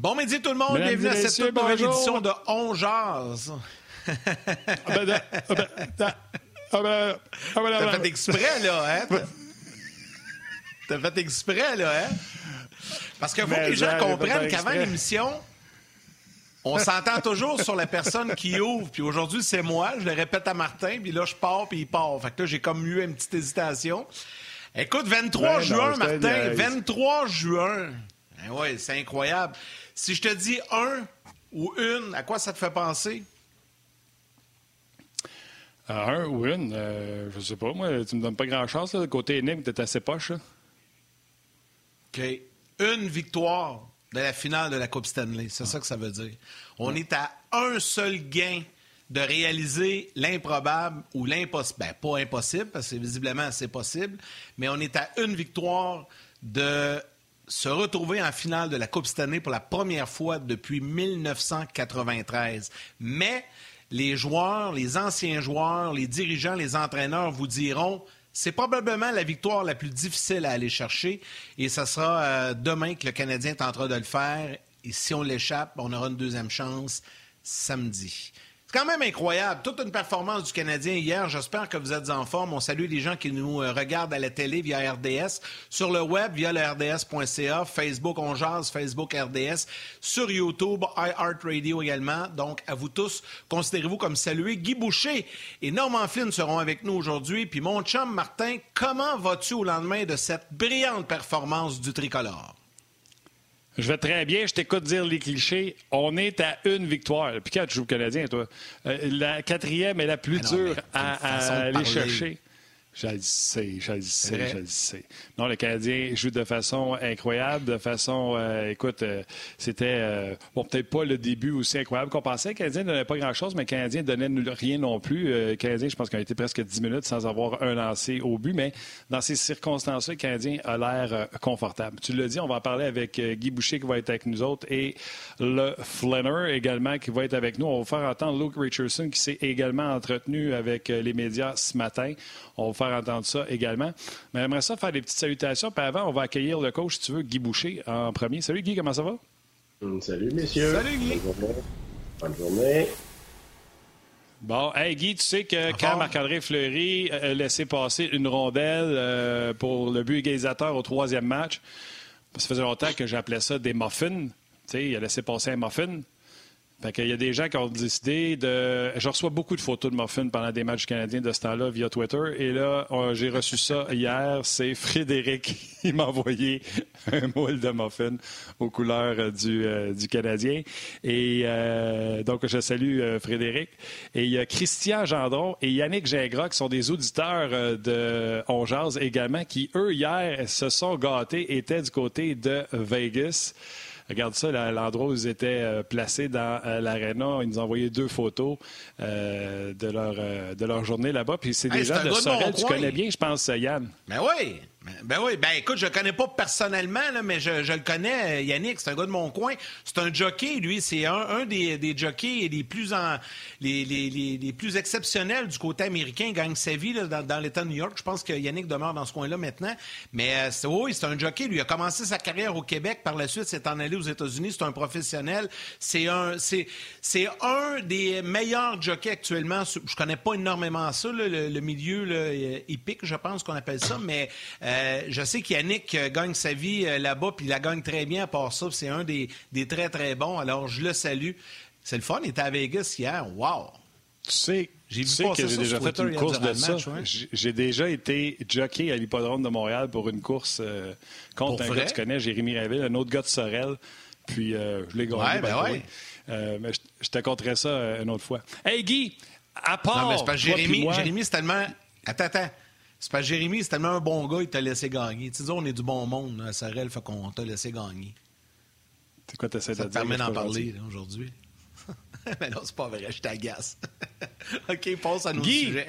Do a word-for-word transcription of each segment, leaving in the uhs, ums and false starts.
Bon midi tout le monde, bienvenue à cette toute nouvelle édition de On Jase. T'as fait exprès, là, hein? T'as fait exprès, là, hein? Parce que faut que les gens comprennent qu'avant l'émission, on s'entend toujours sur la personne qui ouvre. Puis aujourd'hui, c'est moi, je le répète à Martin, puis là, je pars, puis il part. Fait que là, j'ai comme eu une petite hésitation. Écoute, vingt-trois juin, Martin, vingt-trois juin... Ben oui, c'est incroyable. Si je te dis un ou une, à quoi ça te fait penser? À un ou une, euh, je sais pas. Moi, tu me donnes pas grand-chance. Le côté énigme, t'es assez poche. Là. OK. Une victoire de la finale de la Coupe Stanley. C'est ah. ça que ça veut dire. On ah. est à un seul gain de réaliser l'improbable ou l'impossible. Ben, pas impossible, parce que visiblement, c'est possible. Mais on est à une victoire de... se retrouver en finale de la Coupe Stanley pour la première fois depuis mille neuf cent quatre-vingt-treize. Mais les joueurs, les anciens joueurs, les dirigeants, les entraîneurs vous diront c'est probablement la victoire la plus difficile à aller chercher et ce sera euh, demain que le Canadien tentera de le faire. Et si on l'échappe, on aura une deuxième chance samedi. C'est quand même incroyable. Toute une performance du Canadien hier. J'espère que vous êtes en forme. On salue les gens qui nous regardent à la télé via R D S, sur le web via le R D S point C A, Facebook On Jase, Facebook R D S, sur YouTube, iHeartRadio également. Donc, à vous tous, considérez-vous comme salués. Guy Boucher et Norman Flynn seront avec nous aujourd'hui. Puis mon chum Martin, comment vas-tu au lendemain de cette brillante performance du tricolore? Je vais très bien, je t'écoute dire les clichés. On est à une victoire. Puis quand tu joues au Canadien, toi, euh, la quatrième est la plus non, dure à, à aller parler. Chercher. Je le sais, je le sais, je le sais. Non, le Canadien joue de façon incroyable, de façon... Euh, écoute, euh, c'était... Euh, bon, peut-être pas le début aussi incroyable qu'on pensait. Le Canadien ne donnait pas grand-chose, mais le Canadien ne donnait rien non plus. Euh, le Canadien, je pense qu'on a été presque dix minutes sans avoir un lancé au but, mais dans ces circonstances-là, le Canadien a l'air euh, confortable. Tu l'as dit, on va en parler avec euh, Guy Boucher qui va être avec nous autres et le Flynner également qui va être avec nous. On va faire entendre Luke Richardson qui s'est également entretenu avec euh, les médias ce matin. On va faire entendre ça également. Mais j'aimerais ça faire des petites salutations. Puis avant, on va accueillir le coach, si tu veux, Guy Boucher en premier. Salut Guy, comment ça va? Mm, salut messieurs. Salut Guy. Bonne journée. Bonne journée. Bon, hey Guy, tu sais que quand Marc-André Fleury a laissé passer une rondelle euh, pour le but égalisateur au troisième match, ça faisait longtemps que j'appelais ça des muffins. Tu sais, il a laissé passer un muffin. Fait qu'il y a des gens qui ont décidé de... Je reçois beaucoup de photos de muffins pendant des matchs canadiens de ce temps-là via Twitter. Et là, j'ai reçu ça hier. C'est Frédéric qui m'a envoyé un moule de muffins aux couleurs du, euh, du Canadien. Et euh, donc, je salue euh, Frédéric. Et il y a Christian Gendron et Yannick Gingras qui sont des auditeurs euh, de On Jase également qui, eux, hier, se sont gâtés, étaient du côté de Vegas. Regarde ça, l'endroit où ils étaient placés dans l'aréna. Ils nous ont envoyé deux photos euh, de, leur, euh, de leur journée là-bas. Puis c'est des hey, gens de Sorel. Tu connais bien, je pense, Yann. Ben oui. Ben oui. Ben écoute, je le connais pas personnellement, là, mais je, je le connais, Yannick. C'est un gars de mon coin. C'est un jockey, lui. C'est un, un des, des jockeys les plus, en, les, les, les, les plus exceptionnels du côté américain. Il gagne sa vie là, dans, dans l'État de New York. Je pense que Yannick demeure dans ce coin-là maintenant. Mais euh, c'est, oui, c'est un jockey. Lui, il a commencé sa carrière au Québec. Par la suite, s'est en allé aux États-Unis. C'est un professionnel. C'est un, c'est, c'est un des meilleurs jockeys actuellement. Je connais pas énormément ça, là, le, le milieu là, hippique, je pense qu'on appelle ça, mais euh, je sais qu'Yannick gagne sa vie euh, là-bas, puis il la gagne très bien à part ça. C'est un des, des très, très bons. Alors, je le salue. C'est le fun. Il était à Vegas hier. Wow! Tu sais... J'ai tu sais que j'ai déjà fait une course de ça. Match, ouais. J'ai déjà été jockey à l'hippodrome de Montréal pour une course euh, contre pour un vrai? Gars que tu connais, Jérémy Raville, un autre gars de Sorel. Puis euh, je l'ai gagné. Ouais, ben ouais. euh, mais je, je te conterai ça une autre fois. Hey Guy, à part... Non, mais c'est parce que Jérémy, moi... Jérémy, c'est tellement... Attends, attends. C'est parce que Jérémy, c'est tellement un bon gars, il t'a laissé gagner. Tu dis, on est du bon monde à Sorel, fait qu'on t'a laissé gagner. C'est quoi t'essaies de dire? Ça te permet d'en parler là, aujourd'hui. Mais non, c'est pas vrai, je t'agace. OK, passe à nos Guy, sujets.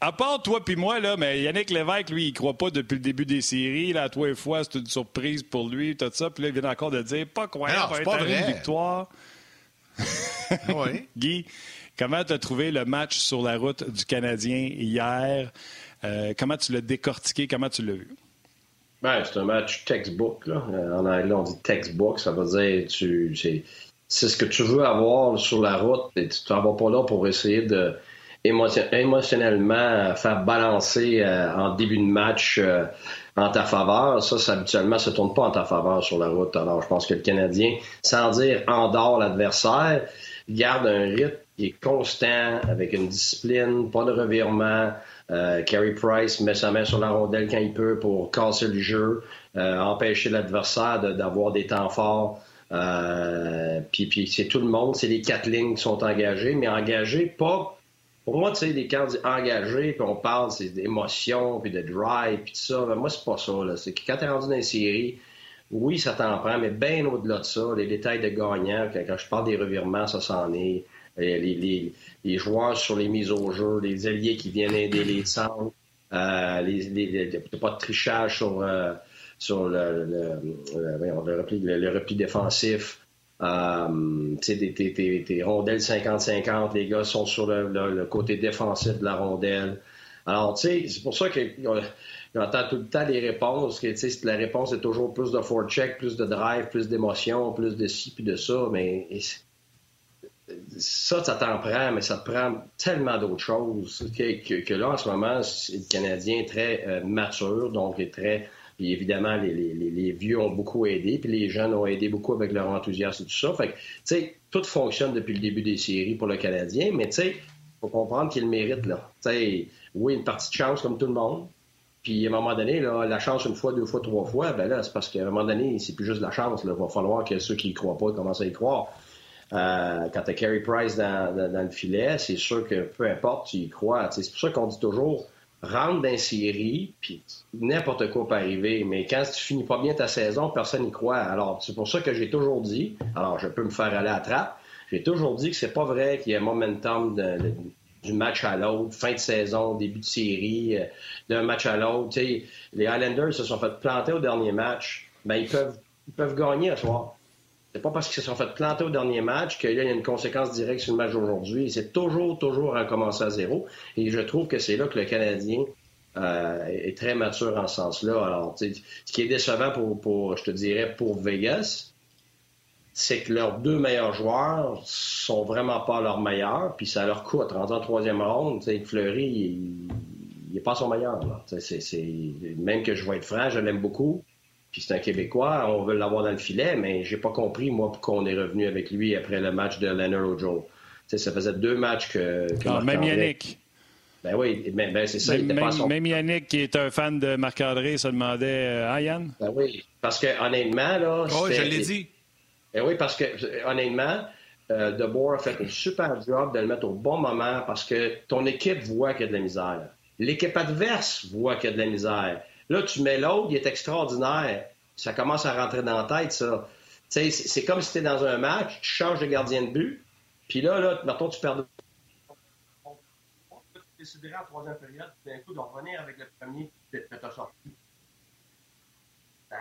À part toi puis moi, là, mais Yannick Lévesque, lui, il croit pas depuis le début des séries. Là, à toi et fois, c'est une surprise pour lui, tout ça. Puis là, il vient encore de dire, pas croyable, on va être une victoire. Oui. Guy, comment t'as trouvé le match sur la route du Canadien hier? Euh, comment tu l'as décortiqué? Comment tu l'as vu? Ben, c'est un match textbook, là. En anglais, on dit textbook, ça veut dire tu c'est, c'est ce que tu veux avoir sur la route et tu t'en vas pas là pour essayer de émotion, émotionnellement faire balancer euh, en début de match euh, en ta faveur. Ça, ça, habituellement, ça tourne pas en ta faveur sur la route. Alors, je pense que le Canadien, sans dire endort l'adversaire, garde un rythme qui est constant, avec une discipline, pas de revirement. Euh, Carey Price met sa main sur la rondelle quand il peut pour casser le jeu, euh, empêcher l'adversaire de, d'avoir des temps forts. Euh, puis, puis c'est tout le monde, c'est les quatre lignes qui sont engagées, mais engagées pas... Pour moi, tu sais, les cadres engagés, puis on parle c'est d'émotion, puis de drive, puis tout ça. Mais moi, c'est pas ça, là. C'est que quand t'es rendu dans les séries, oui, ça t'en prend, mais bien au-delà de ça, les détails de gagnants, quand je parle des revirements, ça s'en est... Les, les, les joueurs sur les mises au jeu, les alliés qui viennent aider les centres, euh, les, les, les, pas de trichage sur, euh, sur le, le, le, le, repli, le, le repli défensif, euh, t'es, t'es, t'es, t'es rondelles cinquante cinquante, les gars sont sur le, le, le côté défensif de la rondelle. Alors, tu sais, c'est pour ça que j'entends tout le temps les réponses, que tu sais, la réponse est toujours plus de forecheck, plus de drive, plus d'émotion, plus de ci, plus de ça, mais... Et, ça, ça t'en prend, mais ça te prend tellement d'autres choses que, que, que là, en ce moment, le Canadien est très euh, mature, donc est très... Puis évidemment, les, les, les vieux ont beaucoup aidé, puis les jeunes ont aidé beaucoup avec leur enthousiasme et tout ça. Fait que, tu sais, tout fonctionne depuis le début des séries pour le Canadien, mais tu sais, il faut comprendre qu'il mérite, là. Tu sais, oui, une partie de chance comme tout le monde, puis à un moment donné, là, la chance une fois, deux fois, trois fois, ben là, c'est parce qu'à un moment donné, c'est plus juste la chance, là. Il va falloir que ceux qui y croient pas commencent à y croire. Euh, quand tu as Carey Price dans, dans, dans le filet, c'est sûr que peu importe, tu y crois. T'sais, c'est pour ça qu'on dit toujours rentre dans la série, puis n'importe quoi peut arriver. Mais quand tu finis pas bien ta saison, personne n'y croit. Alors, c'est pour ça que j'ai toujours dit, alors je peux me faire aller à la trappe, j'ai toujours dit que c'est pas vrai qu'il y a un momentum de, de, du match à l'autre, fin de saison, début de série, euh, d'un match à l'autre. T'sais, les Islanders se sont fait planter au dernier match, ben ils peuvent, ils peuvent gagner à soir. C'est pas parce qu'ils se sont fait planter au dernier match qu'il y a une conséquence directe sur le match d'aujourd'hui. C'est toujours, toujours à commencer à zéro. Et je trouve que c'est là que le Canadien euh, est très mature en ce sens-là. Alors, ce qui est décevant pour, pour, je te dirais, pour Vegas, c'est que leurs deux meilleurs joueurs sont vraiment pas leurs meilleurs, puis ça leur coûte. Rendu en troisième ronde, Fleury, il n'est pas son meilleur. Là. C'est, c'est... Même que je vais être franc, je l'aime beaucoup. Puis c'est un Québécois, on veut l'avoir dans le filet, mais j'ai pas compris, moi, pourquoi on est revenu avec lui après le match de Lehner l'autre jour. Tu sais, ça faisait deux matchs que... que ah, même Yannick. Ben oui, ben, ben c'est ça. Même, il était pas son... même Yannick, qui est un fan de Marc-André, se demandait euh, « Ah, Yann? » Ben oui, parce que honnêtement, là... Oh, je l'ai dit. Ben oui, parce que honnêtement, euh, DeBoer a fait un super job de le mettre au bon moment parce que ton équipe voit qu'il y a de la misère. L'équipe adverse voit qu'il y a de la misère. Là, tu mets l'autre, il est extraordinaire. Ça commence à rentrer dans la tête, ça. Tu sais, c'est comme si tu es dans un match, tu changes de gardien de but, puis là, là, mettons, tu perds... Tu déciderais en troisième période, d'un coup, de revenir avec le premier que tu as sorti. Ça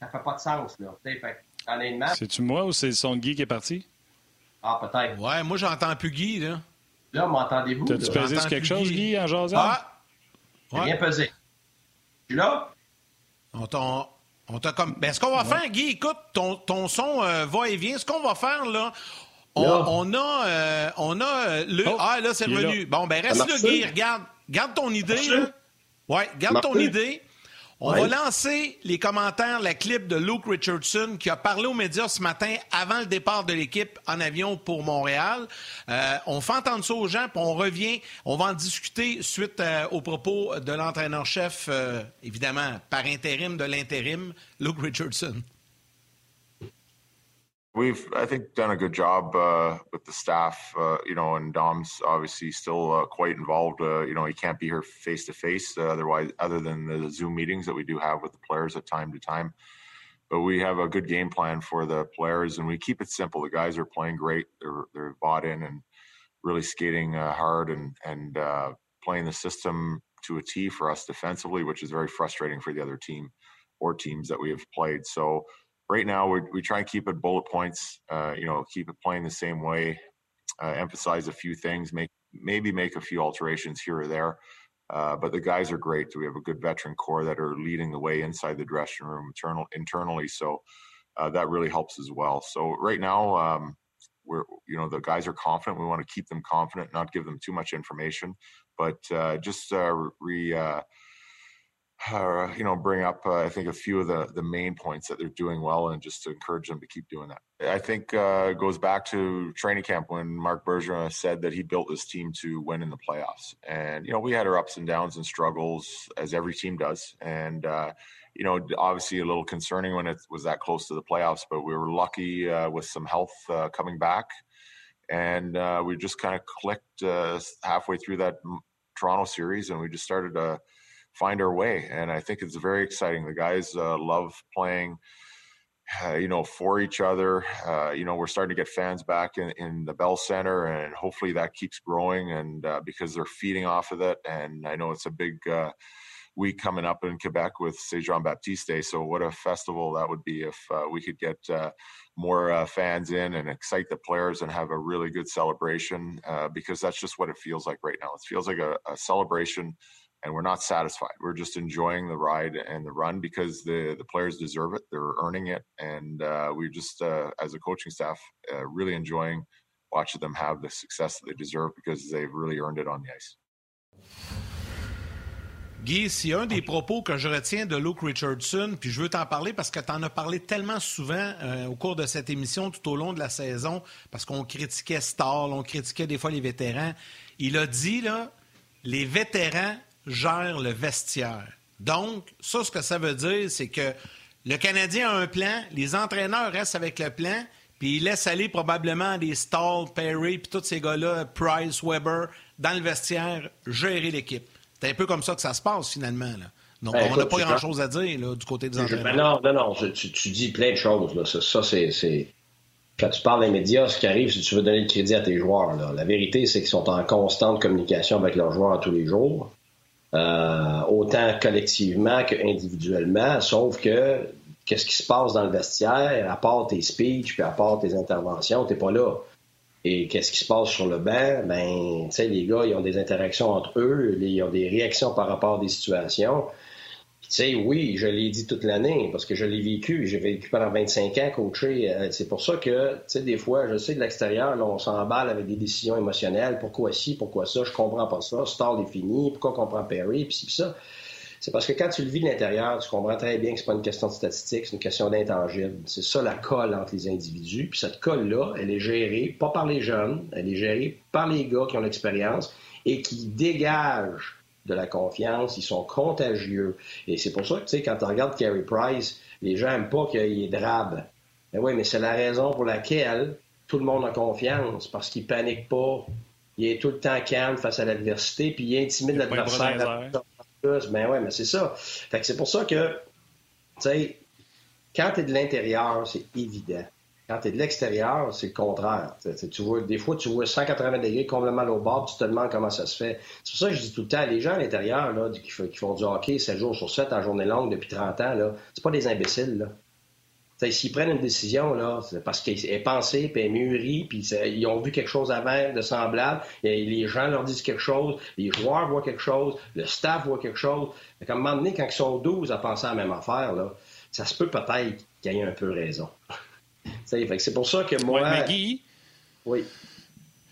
ne fait pas de sens, là. Tu sais, fait honnêtement... C'est-tu moi ou c'est le son de Guy qui est parti? Ah, peut-être. Ouais, moi, j'entends plus Guy, là. Là, m'entendez-vous? T'as-tu pesé sur quelque chose, Guy, en jasant? Ah! J'ai bien pesé. Tu es là? On t'a, on t'a comme... Ben, ce qu'on va ouais. faire, Guy, écoute, ton, ton son euh, va et vient. Ce qu'on va faire, là, on, là. on a... Euh, on a le... Oh, ah, là, c'est revenu. Là. Bon, ben, reste là, Guy. Regarde, garde ton idée. Là. Ouais, garde ton idée. On ouais. va lancer les commentaires, la clip de Luke Richardson qui a parlé aux médias ce matin avant le départ de l'équipe en avion pour Montréal. Euh, on fait entendre ça aux gens, puis on revient. On va en discuter suite euh, aux propos de l'entraîneur-chef, euh, évidemment, par intérim de l'intérim, Luke Richardson. We've, I think, done a good job uh, with the staff, uh, you know, and Dom's obviously still uh, quite involved. Uh, you know, he can't be here face to face, otherwise, other than the Zoom meetings that we do have with the players at time to time. But we have a good game plan for the players, and we keep it simple. The guys are playing great; they're they're bought in and really skating uh, hard and and uh, playing the system to a T for us defensively, which is very frustrating for the other team or teams that we have played. So. Right now, we we try and keep it bullet points. Uh, you know, keep it playing the same way. Uh, emphasize a few things. Make maybe make a few alterations here or there, Uh, but the guys are great. We have a good veteran core that are leading the way inside the dressing room internal, internally. So uh, that really helps as well. So right now, um, we're, you know, the guys are confident. We want to keep them confident, not give them too much information, but uh, just uh, re, uh, uh, you know, bring up, uh, I think, a few of the, the main points that they're doing well, and just to encourage them to keep doing that. I think uh, it goes back to training camp when Marc Bergevin said that he built this team to win in the playoffs. And, you know, we had our ups and downs and struggles, as every team does. And, uh, you know, obviously a little concerning when it was that close to the playoffs, but we were lucky uh, with some health uh, coming back. And uh, we just kind of clicked uh, halfway through that Toronto series, and we just started to find our way. And I think it's very exciting. The guys uh, love playing, uh, you know, for each other. Uh, you know, we're starting to get fans back in, in the Bell Center, and hopefully that keeps growing, and uh, because they're feeding off of it. And I know it's a big uh, week coming up in Quebec with Saint Jean-Baptiste Day. So what a festival that would be if uh, we could get uh, more uh, fans in and excite the players and have a really good celebration, uh, because that's just what it feels like right now. It feels like a, a celebration, and we're not satisfied. We're just enjoying the ride and the run, because the, the players deserve it. They're earning it. And uh, we're just, uh, as a coaching staff, uh, really enjoying watching them have the success that they deserve, because they've really earned it on the ice. Guy, s'il y a un des propos que je retiens de Luke Richardson, puis je veux t'en parler parce que t'en as parlé tellement souvent euh, au cours de cette émission tout au long de la saison, parce qu'on critiquait Starr, on critiquait des fois les vétérans. Il a dit, là, les vétérans gère le vestiaire. Donc, ça, ce que ça veut dire, c'est que le Canadien a un plan, les entraîneurs restent avec le plan, puis ils laissent aller probablement des Stahl, Perry, puis tous ces gars-là, Price, Weber, dans le vestiaire, gérer l'équipe. C'est un peu comme ça que ça se passe, finalement, là. Donc, ben, on n'a pas grand-chose à dire, là, du côté des entraîneurs. Ben non, non, non, je, tu, tu dis plein de choses, là. Ça, ça c'est, c'est... Quand tu parles des médias, ce qui arrive, c'est que tu veux donner le crédit à tes joueurs, là. La vérité, c'est qu'ils sont en constante communication avec leurs joueurs tous les jours. Euh, autant collectivement qu'individuellement, sauf que qu'est-ce qui se passe dans le vestiaire, à part tes speeches, puis à part tes interventions, t'es pas là. Et qu'est-ce qui se passe sur le banc? Ben, tu sais, les gars, ils ont des interactions entre eux, ils ont des réactions par rapport à des situations. Tu sais, oui, je l'ai dit toute l'année, parce que je l'ai vécu, j'ai vécu pendant vingt-cinq ans, coaché. C'est pour ça que, tu sais, des fois, je sais, de l'extérieur, là, on s'emballe avec des décisions émotionnelles. Pourquoi ci, pourquoi ça, je comprends pas ça, Star est fini, pourquoi on prend Perry, puis ci, puis ça. C'est parce que quand tu le vis de l'intérieur, tu comprends très bien que c'est pas une question de statistiques, c'est une question d'intangible. C'est ça la colle entre les individus, puis cette colle-là, elle est gérée pas par les jeunes, elle est gérée par les gars qui ont l'expérience et qui dégagent de la confiance, ils sont contagieux. Et c'est pour ça que, tu sais, quand tu regardes Carey Price, les gens n'aiment pas qu'il est drabe. Mais oui, mais c'est la raison pour laquelle tout le monde a confiance, parce qu'il ne panique pas, il est tout le temps calme face à l'adversité, puis il intimide l'adversaire. Ben oui, mais c'est ça. Fait que c'est pour ça que, tu sais, quand tu es de l'intérieur, c'est évident. Quand tu es de l'extérieur, c'est le contraire. T'sais, tu vois, des fois, tu vois cent quatre-vingts degrés complètement au bord, tu te demandes comment ça se fait. C'est pour ça que je dis tout le temps, les gens à l'intérieur là, qui, qui font du hockey sept jours sur sept en journée longue depuis trente ans, là, c'est pas des imbéciles, là. T'sais, s'ils prennent une décision, là, c'est parce qu'elle est pensée, puis elle est mûrie, puis ils ont vu quelque chose avant de semblable, et les gens leur disent quelque chose, les joueurs voient quelque chose, le staff voit quelque chose. À un moment donné, quand ils sont douze à penser à la même affaire, là, ça se peut peut-être qu'ils aient un peu raison. Fait que c'est pour ça que moi... Ouais, mais Guy, oui.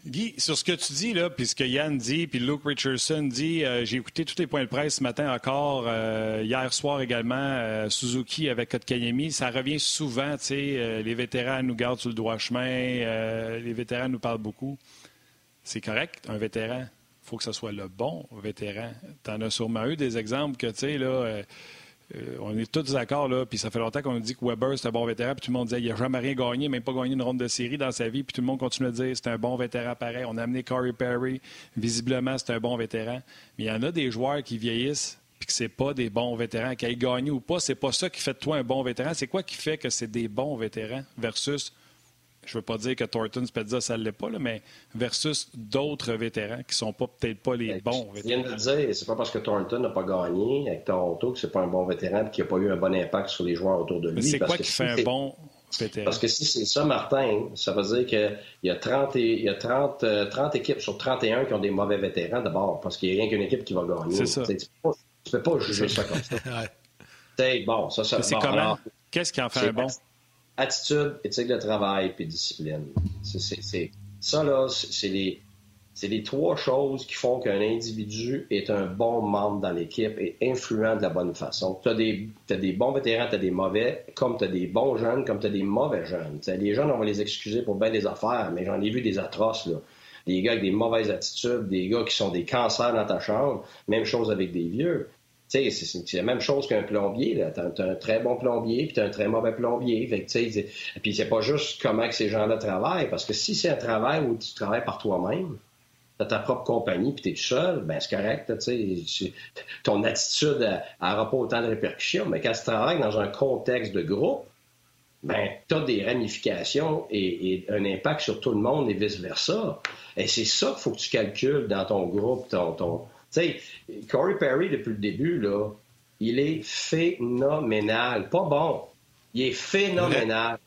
Guy, sur ce que tu dis, là, puis ce que Yann dit, puis Luke Richardson dit, euh, j'ai écouté tous les points de presse ce matin encore, euh, hier soir également, euh, Suzuki avec Kotkaniemi, ça revient souvent, tu sais, euh, les vétérans nous gardent sur le droit chemin, euh, les vétérans nous parlent beaucoup. C'est correct, un vétéran, il faut que ce soit le bon vétéran. T'en as sûrement eu des exemples que, tu sais, là... Euh, Euh, on est tous d'accord, là, puis ça fait longtemps qu'on nous dit que Weber, c'est un bon vétéran, puis tout le monde disait il n'a jamais rien gagné, même pas gagné une ronde de série dans sa vie, puis tout le monde continue de dire c'est un bon vétéran pareil. On a amené Corey Perry, visiblement, c'est un bon vétéran. Mais il y en a des joueurs qui vieillissent, puis que c'est pas des bons vétérans. Qu'ils aient gagné ou pas, c'est pas ça qui fait de toi un bon vétéran. C'est quoi qui fait que c'est des bons vétérans versus, je veux pas dire que Thornton, Spezza, ça l'est pas, là, mais versus d'autres vétérans qui sont pas peut-être pas les bons vétérans. Je viens de le dire, c'est pas parce que Thornton n'a pas gagné avec Toronto que c'est pas un bon vétéran et qu'il n'a pas eu un bon impact sur les joueurs autour de lui. Mais c'est parce quoi que qui fait c'est... un bon Pétain. Parce que si c'est ça, Martin, ça veut dire qu'il y a, trente, et, il y a trente, trente équipes sur trente et un qui ont des mauvais vétérans d'abord, parce qu'il n'y a rien qu'une équipe qui va gagner. C'est ça. Tu ne peux pas juger ça comme ça. Ouais. Bon, ça, ça c'est bon, comment? Alors, qu'est-ce qui en fait un bon? Attitude, éthique de travail puis discipline. C'est, c'est, c'est... Ça, là, c'est les... c'est les trois choses qui font qu'un individu est un bon membre dans l'équipe et influent de la bonne façon. Tu as des, t'as des bons vétérans, tu as des mauvais, comme tu as des bons jeunes, comme tu as des mauvais jeunes. T'as, les jeunes, on va les excuser pour bien des affaires, mais j'en ai vu des atroces, là. Des gars avec des mauvaises attitudes, des gars qui sont des cancers dans ta chambre. Même chose avec des vieux. C'est, c'est, c'est la même chose qu'un plombier, là. T'as, t'as un très bon plombier, puis t'as un très mauvais plombier. Fait que, tu sais, puis c'est pas juste comment que ces gens-là travaillent, parce que si c'est un travail où tu travailles par toi-même, t'as ta propre compagnie, puis t'es tout seul, ben c'est correct, tu sais, ton attitude n'aura pas autant de répercussions, mais quand tu travailles dans un contexte de groupe, ben t'as des ramifications et, et un impact sur tout le monde et vice-versa. Et c'est ça qu'il faut que tu calcules dans ton groupe, ton... ton... Tu sais, Corey Perry, depuis le début, là, il est phénoménal. Pas bon. Il est phénoménal.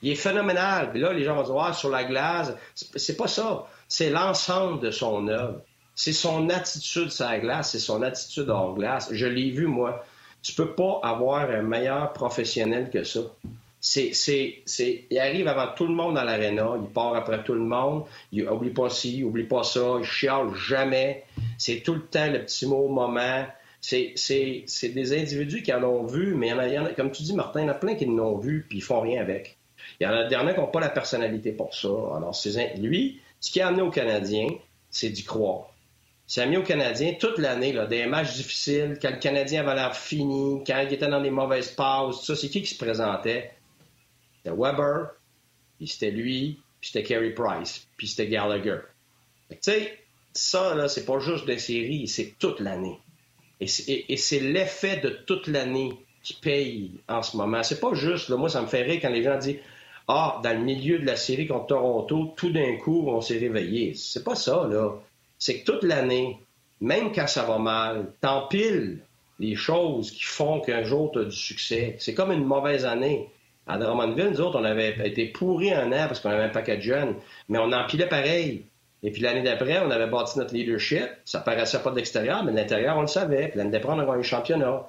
Il est phénoménal. Puis là, les gens vont dire, ah, sur la glace, c'est pas ça. C'est l'ensemble de son œuvre. C'est son attitude sur la glace, c'est son attitude hors glace. Je l'ai vu, moi. Tu peux pas avoir un meilleur professionnel que ça. C'est, c'est, c'est... Il arrive avant tout le monde dans l'aréna, il part après tout le monde, il oublie pas ci, il oublie pas ça, il chiale jamais. C'est tout le temps le petit mot au moment. C'est, c'est, c'est des individus qui en ont vu, mais il y en a, il y en a, comme tu dis, Martin, il y en a plein qui ne l'ont vu puis ils font rien avec. Il y en a des derniers qui n'ont pas la personnalité pour ça. Alors, c'est lui... Ce qui a amené aux Canadiens, c'est d'y croire. Ça a mis aux Canadiens toute l'année, là, des matchs difficiles, quand le Canadien avait l'air fini, quand il était dans des mauvaises passes, tout ça, c'est qui qui se présentait? C'était Weber, puis c'était lui, puis c'était Carey Price, puis c'était Gallagher. Tu sais, ça, là, c'est pas juste des séries, c'est toute l'année. Et c'est, et, et c'est l'effet de toute l'année qui paye en ce moment. C'est pas juste, là, moi, ça me fait rire quand les gens disent... Ah, dans le milieu de la série contre Toronto, tout d'un coup, on s'est réveillé. C'est pas ça, là. C'est que toute l'année, même quand ça va mal, t'empiles les choses qui font qu'un jour, t'as du succès. C'est comme une mauvaise année. À Drummondville, nous autres, on avait été pourris un an parce qu'on avait un paquet de jeunes, mais on empilait pareil. Et puis l'année d'après, on avait bâti notre leadership. Ça paraissait pas de l'extérieur, mais de l'intérieur, on le savait. Puis l'année d'après, on a gagné le championnat.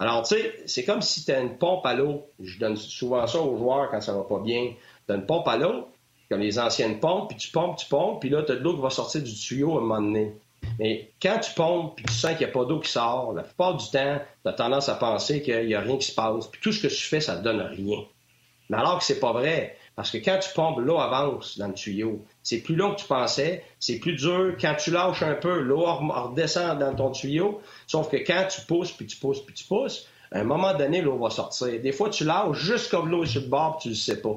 Alors, tu sais, c'est comme si tu as une pompe à l'eau. Je donne souvent ça aux joueurs quand ça va pas bien. Tu as une pompe à l'eau, comme les anciennes pompes, puis tu pompes, tu pompes, puis là, tu as de l'eau qui va sortir du tuyau à un moment donné. Mais quand tu pompes, puis tu sens qu'il n'y a pas d'eau qui sort, la plupart du temps, tu as tendance à penser qu'il n'y a rien qui se passe, puis tout ce que tu fais, ça ne donne rien. Mais alors que c'est pas vrai, parce que quand tu pompes, l'eau avance dans le tuyau. C'est plus long que tu pensais, c'est plus dur. Quand tu lâches un peu, l'eau redescend dans ton tuyau. Sauf que quand tu pousses, puis tu pousses, puis tu pousses, à un moment donné, l'eau va sortir. Des fois, tu lâches juste comme l'eau est sur le bord, puis tu ne le sais pas.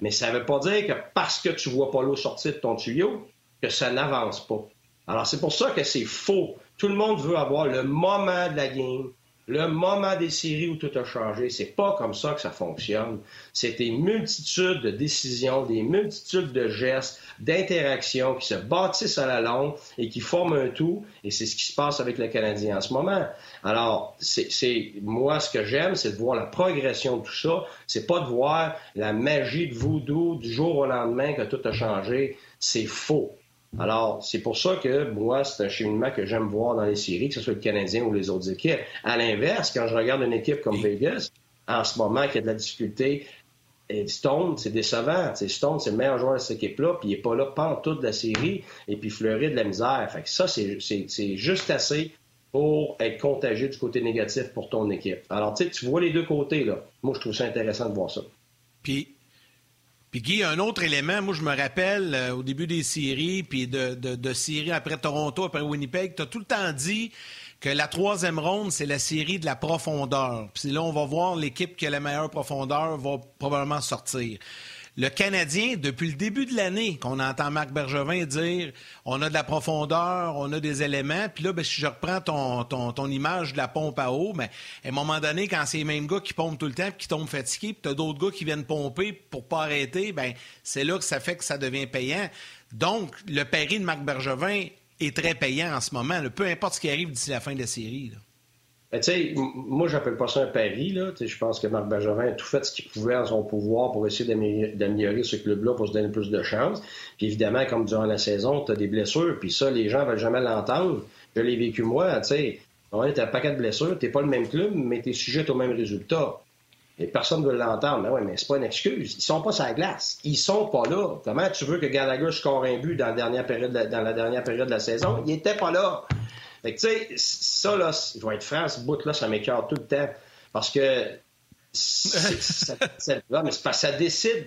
Mais ça ne veut pas dire que parce que tu ne vois pas l'eau sortir de ton tuyau, que ça n'avance pas. Alors, c'est pour ça que c'est faux. Tout le monde veut avoir le moment de la game, le moment des séries où tout a changé. C'est pas comme ça que ça fonctionne. C'est des multitudes de décisions, des multitudes de gestes, d'interactions qui se bâtissent à la longue et qui forment un tout. Et c'est ce qui se passe avec le Canadien en ce moment. Alors, c'est, c'est moi, ce que j'aime, c'est de voir la progression de tout ça. C'est pas de voir la magie de voodoo du jour au lendemain que tout a changé. C'est faux. Alors, c'est pour ça que moi, c'est un cheminement que j'aime voir dans les séries, que ce soit le Canadien ou les autres équipes. À l'inverse, quand je regarde une équipe comme Vegas, en ce moment, qui a de la difficulté, et Stone, c'est décevant. T'sais, Stone, c'est le meilleur joueur de cette équipe-là, puis il n'est pas là pantoute de la série, et puis Fleury de la misère. Fait que ça, c'est, c'est, c'est juste assez pour être contagieux du côté négatif pour ton équipe. Alors, tu sais, tu vois les deux côtés, là. Moi, je trouve ça intéressant de voir ça. Puis... Puis Guy, un autre élément, moi je me rappelle euh, au début des séries, puis de, de, de séries après Toronto, après Winnipeg, tu as tout le temps dit que la troisième ronde, c'est la série de la profondeur. Puis là, on va voir l'équipe qui a la meilleure profondeur va probablement sortir. Le Canadien, depuis le début de l'année, qu'on entend Marc Bergevin dire « on a de la profondeur, on a des éléments », puis là, bien, si je reprends ton, ton, ton image de la pompe à eau, bien, à un moment donné, quand c'est les mêmes gars qui pompent tout le temps et qui tombent fatigués, puis tu as d'autres gars qui viennent pomper pour pas arrêter, bien, c'est là que ça fait que ça devient payant. Donc, le pari de Marc Bergevin est très payant en ce moment, là, peu importe ce qui arrive d'ici la fin de la série, là. Tu sais, moi, j'appelle pas ça un pari, là. Je pense que Marc Bergevin a tout fait ce qu'il pouvait à son pouvoir pour essayer d'améliorer, d'améliorer ce club-là pour se donner plus de chance. Puis évidemment, comme durant la saison, tu as des blessures, puis ça, les gens ne veulent jamais l'entendre. Je l'ai vécu moi, tu sais. On est un paquet de blessures, t'es pas le même club, mais t'es sujet au même résultat. Et personne ne veut l'entendre. Mais oui, mais c'est pas une excuse. Ils sont pas sur la glace. Ils sont pas là. Comment tu veux que Gallagher score un but dans la dernière période de la, dans la dernière période de la saison? Il était pas là. Fait que, tu sais, ça, là, je vais être franc, ce bout-là, ça m'écœure tout le temps. Parce que c'est, ça, ça, là, mais c'est parce que ça décide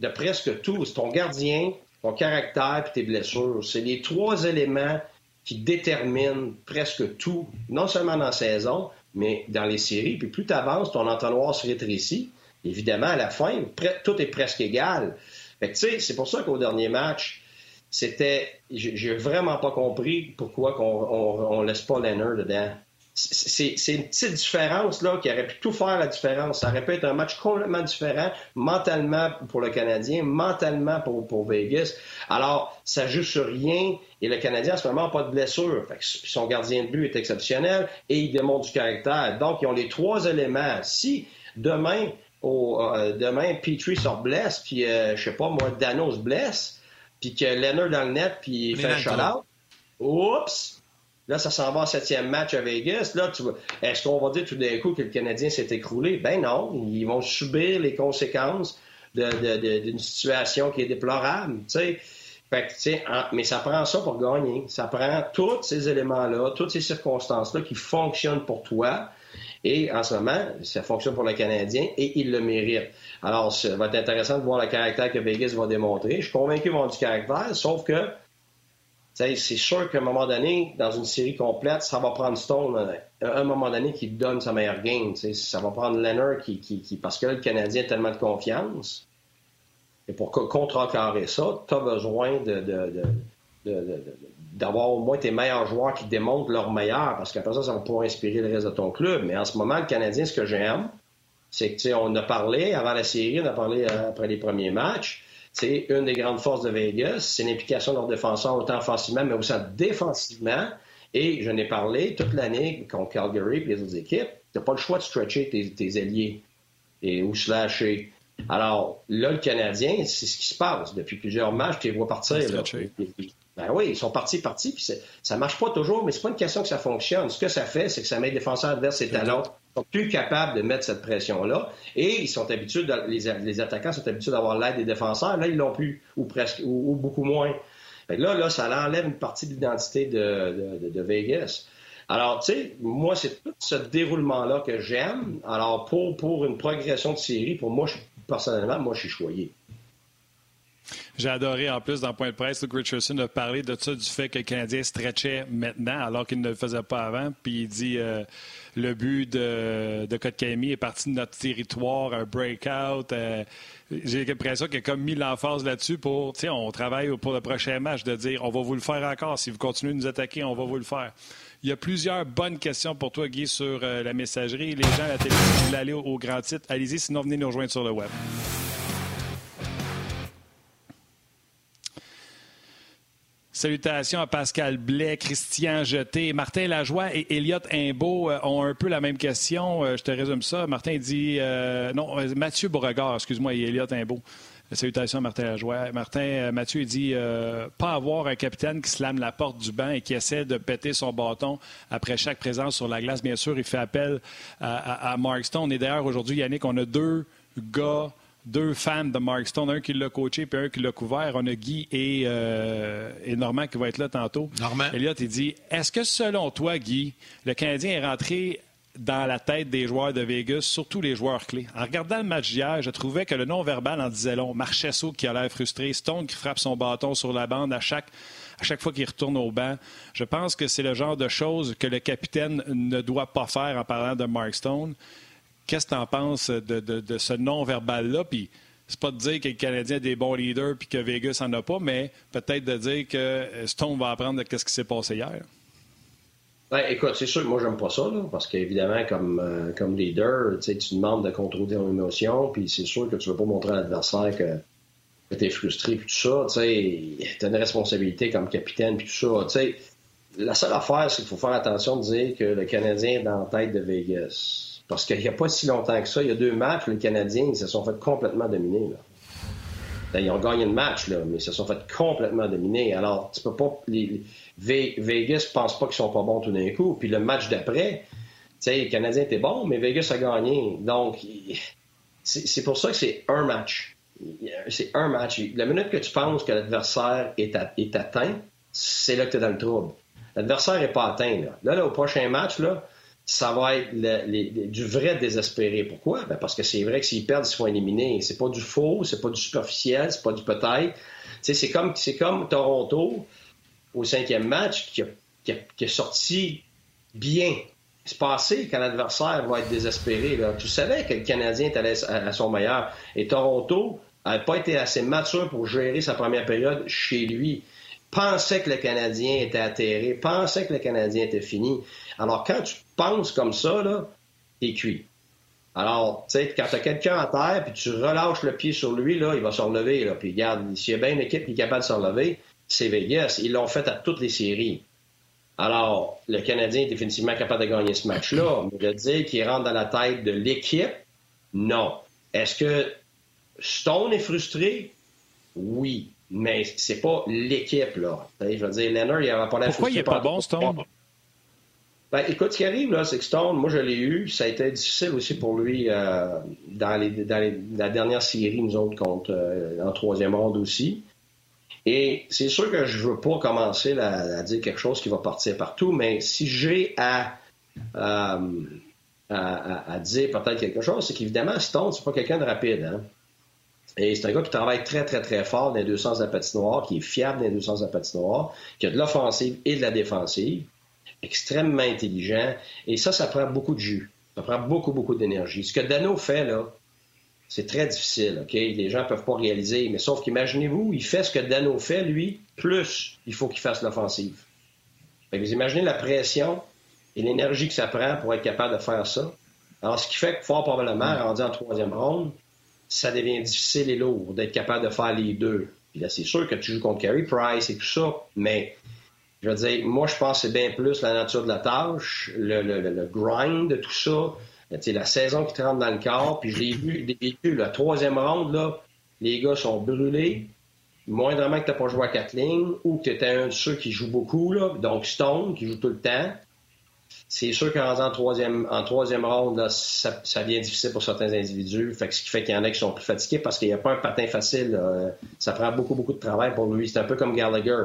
de presque tout. C'est ton gardien, ton caractère puis tes blessures. C'est les trois éléments qui déterminent presque tout, non seulement dans la saison, mais dans les séries. Puis plus tu avances, ton entonnoir se rétrécit. Évidemment, à la fin, pre- tout est presque égal. Fait que, tu sais, c'est pour ça qu'au dernier match, c'était... J'ai vraiment pas compris pourquoi qu'on, on, on laisse pas Lehner dedans. C'est, c'est, c'est une petite différence là qui aurait pu tout faire la différence. Ça aurait pu être un match complètement différent, mentalement pour le Canadien, mentalement pour, pour Vegas. Alors, ça joue sur rien et le Canadien, en ce moment, n'a pas de blessure. Fait que son gardien de but est exceptionnel et il démontre du caractère. Donc, ils ont les trois éléments. Si demain, au, euh, demain Petrie se blesse, puis euh, je sais pas, moi, Dano se blesse, puis que Lehner dans le net, puis il fait un shout-out, oups! Là, ça s'en va en septième match à Vegas. Là, tu... Est-ce qu'on va dire tout d'un coup que le Canadien s'est écroulé? Ben non. Ils vont subir les conséquences de, de, de, d'une situation qui est déplorable. T'sais. Fait que, t'sais, en... Mais ça prend ça pour gagner. Ça prend tous ces éléments-là, toutes ces circonstances-là qui fonctionnent pour toi. Et en ce moment, ça fonctionne pour le Canadien et il le mérite. Alors, ça va être intéressant de voir le caractère que Vegas va démontrer. Je suis convaincu qu'ils vont du caractère, sauf que c'est sûr qu'à un moment donné, dans une série complète, ça va prendre Stone à un moment donné qui donne sa meilleure game. T'sais. Ça va prendre Lehner qui, qui, qui... Parce que là, le Canadien a tellement de confiance. Et pour contrecarrer ça, tu as besoin de, de, de, de, de, de, d'avoir au moins tes meilleurs joueurs qui démontrent leur meilleur. Parce qu'après ça, ça va pouvoir inspirer le reste de ton club. Mais en ce moment, le Canadien, ce que j'aime, c'est que on a parlé avant la série, on a parlé après les premiers matchs. C'est une des grandes forces de Vegas, c'est l'implication de leurs défenseurs autant offensivement, mais aussi défensivement. Et je n'ai parlé toute l'année contre Calgary et les autres équipes, tu n'as pas le choix de stretcher tes, tes alliés et, ou se lâcher. Alors là, le Canadien, c'est ce qui se passe. Depuis plusieurs matchs, tu les vois partir. Là. Ben oui, ils sont partis, partis. Puis ça ne marche pas toujours, mais c'est pas une question que ça fonctionne. Ce que ça fait, c'est que ça met les défenseurs adverses et talons. Sont plus capables de mettre cette pression-là. Et ils sont habitués, de, les, les attaquants sont habitués d'avoir l'aide des défenseurs. Là, ils l'ont plus, ou presque, ou, ou beaucoup moins. Fait que là, là, ça enlève une partie de l'identité de, de, de Vegas. Alors, tu sais, moi, c'est tout ce déroulement-là que j'aime. Alors, pour, pour une progression de série, pour moi, je, personnellement, moi, je suis choyé. J'ai adoré, en plus, dans Point de presse, Luke Richardson a parlé de ça, du fait que le Canadien stretchait maintenant, alors qu'il ne le faisait pas avant. Puis il dit euh, le but de, de Kotkaniemi est parti de notre territoire, un break-out. Euh, j'ai l'impression qu'il a comme mis l'emphase là-dessus pour, tu sais, on travaille pour le prochain match, de dire on va vous le faire encore. Si vous continuez de nous attaquer, on va vous le faire. Il y a plusieurs bonnes questions pour toi, Guy, sur euh, la messagerie. Les gens à la télé, si vous voulez aller au, au grand titre, allez-y, sinon venez nous rejoindre sur le web. Salutations à Pascal Blais, Christian Jeté, Martin Lajoie et Elliot Imbeau ont un peu la même question. Je te résume ça. Martin dit... Euh, non, Mathieu Beauregard, excuse-moi, et Elliot Imbeau. Salutations à Martin Lajoie. Martin, Mathieu dit euh, « Pas avoir un capitaine qui slame la porte du banc et qui essaie de péter son bâton après chaque présence sur la glace. » Bien sûr, il fait appel à, à, à Mark Stone. Et d'ailleurs, aujourd'hui, Yannick, on a deux gars... Deux femmes de Mark Stone, un qui l'a coaché puis un qui l'a couvert. On a Guy et, euh, et Norman qui va être là tantôt. Norman. Elliot, il dit, est-ce que selon toi, Guy, le Canadien est rentré dans la tête des joueurs de Vegas, surtout les joueurs clés? En regardant le match d'hier, je trouvais que le non-verbal en disait long. Marchesso qui a l'air frustré, Stone qui frappe son bâton sur la bande à chaque... À chaque fois qu'il retourne au banc, je pense que c'est le genre de choses que le capitaine ne doit pas faire en parlant de Mark Stone. Qu'est-ce que tu en penses de, de, de ce non-verbal-là? Puis, c'est pas de dire que le Canadien a des bons leaders puis que Vegas n'en a pas, mais peut-être de dire que Stone va apprendre de ce qui s'est passé hier. Ben, écoute, c'est sûr que moi, j'aime pas ça, là, parce qu'évidemment, comme, euh, comme leader, tu demandes de contrôler ton émotion, puis c'est sûr que tu veux pas montrer à l'adversaire que, que tu es frustré, puis tout ça. Tu as une responsabilité comme capitaine, puis tout ça. T'sais. la seule affaire, c'est qu'il faut faire attention de dire que le Canadien est dans la tête de Vegas. Parce qu'il n'y a pas si longtemps que ça, il y a deux matchs, les Canadiens, ils se sont fait complètement dominer. Là. Là, ils ont gagné le match, là, mais ils se sont fait complètement dominer. Alors, tu peux pas. Les, les, Vegas pense pas qu'ils sont pas bons tout d'un coup. Puis le match d'après, tu sais, les Canadiens étaient bons, mais Vegas a gagné. Donc, c'est, c'est pour ça que c'est un match. C'est un match. La minute que tu penses que l'adversaire est, à, est atteint, c'est là que tu es dans le trouble. L'adversaire n'est pas atteint. Là. Là, là, au prochain match, là, ça va être le, les, les, du vrai désespéré. Pourquoi? Bien parce que c'est vrai que s'ils perdent, ils sont éliminés. C'est pas du faux, c'est pas du superficiel, c'est pas du peut-être. T'sais, c'est comme, c'est comme Toronto, au cinquième match, qui a, qui a, qui a sorti bien. C'est passé quand l'adversaire va être désespéré. Là. Tu savais que le Canadien était allé à, à son meilleur. Et Toronto n'avait pas été assez mature pour gérer sa première période chez lui. Pensait que le Canadien était atterré, pensait que le Canadien était fini. Alors, quand tu penses comme ça, là, t'es cuit. Alors, tu sais, quand t'as quelqu'un à terre, puis tu relâches le pied sur lui, là, il va se relever, là. Puis, regarde, s'il y a bien une équipe qui est capable de se relever, c'est Vegas. Ils l'ont fait à toutes les séries. Alors, le Canadien est définitivement capable de gagner ce match-là. Mais de dire qu'il rentre dans la tête de l'équipe, non. Est-ce que Stone est frustré? Oui. Mais c'est pas l'équipe, là. Je veux dire, Lehner, il n'avait pas la... Pourquoi il n'est pas bon, Stone? Ben, écoute, ce qui arrive, là, c'est que Stone, moi, je l'ai eu. Ça a été difficile aussi pour lui euh, dans, les, dans les, la dernière série, nous autres, contre, euh, en troisième ronde aussi. Et c'est sûr que je veux pas commencer là, à dire quelque chose qui va partir partout, mais si j'ai à... Euh, à, à, à dire peut-être quelque chose, c'est qu'évidemment, Stone, c'est pas quelqu'un de rapide, hein? Et c'est un gars qui travaille très, très, très fort dans les deux sens de la patinoire, qui est fiable dans les deux sens de la patinoire, qui a de l'offensive et de la défensive, extrêmement intelligent. Et ça, ça prend beaucoup de jus. Ça prend beaucoup, beaucoup d'énergie. Ce que Danault fait, là, c'est très difficile, OK? Les gens ne peuvent pas réaliser. Mais sauf qu'imaginez-vous, il fait ce que Danault fait, lui, plus il faut qu'il fasse l'offensive. Fait que vous imaginez la pression et l'énergie que ça prend pour être capable de faire ça. Alors, ce qui fait que fort probablement, rendu en troisième ronde, ça devient difficile et lourd d'être capable de faire les deux. Puis là, c'est sûr que tu joues contre Carey Price et tout ça, mais je veux dire, moi, je pense que c'est bien plus la nature de la tâche, le, le, le grind de tout ça, t'sais, la saison qui te rentre dans le corps. Puis je l'ai vu, j'ai vu la troisième ronde, là, les gars sont brûlés, moindrement que tu n'as pas joué à quatre lignes ou que tu étais un de ceux qui joue beaucoup, là, donc Stone, qui joue tout le temps. C'est sûr qu'en en troisième, en troisième ronde, là, ça, ça devient difficile pour certains individus. Fait que ce qui fait qu'il y en a qui sont plus fatigués parce qu'il n'y a pas un patin facile. Là. Ça prend beaucoup, beaucoup de travail pour lui. C'est un peu comme Gallagher.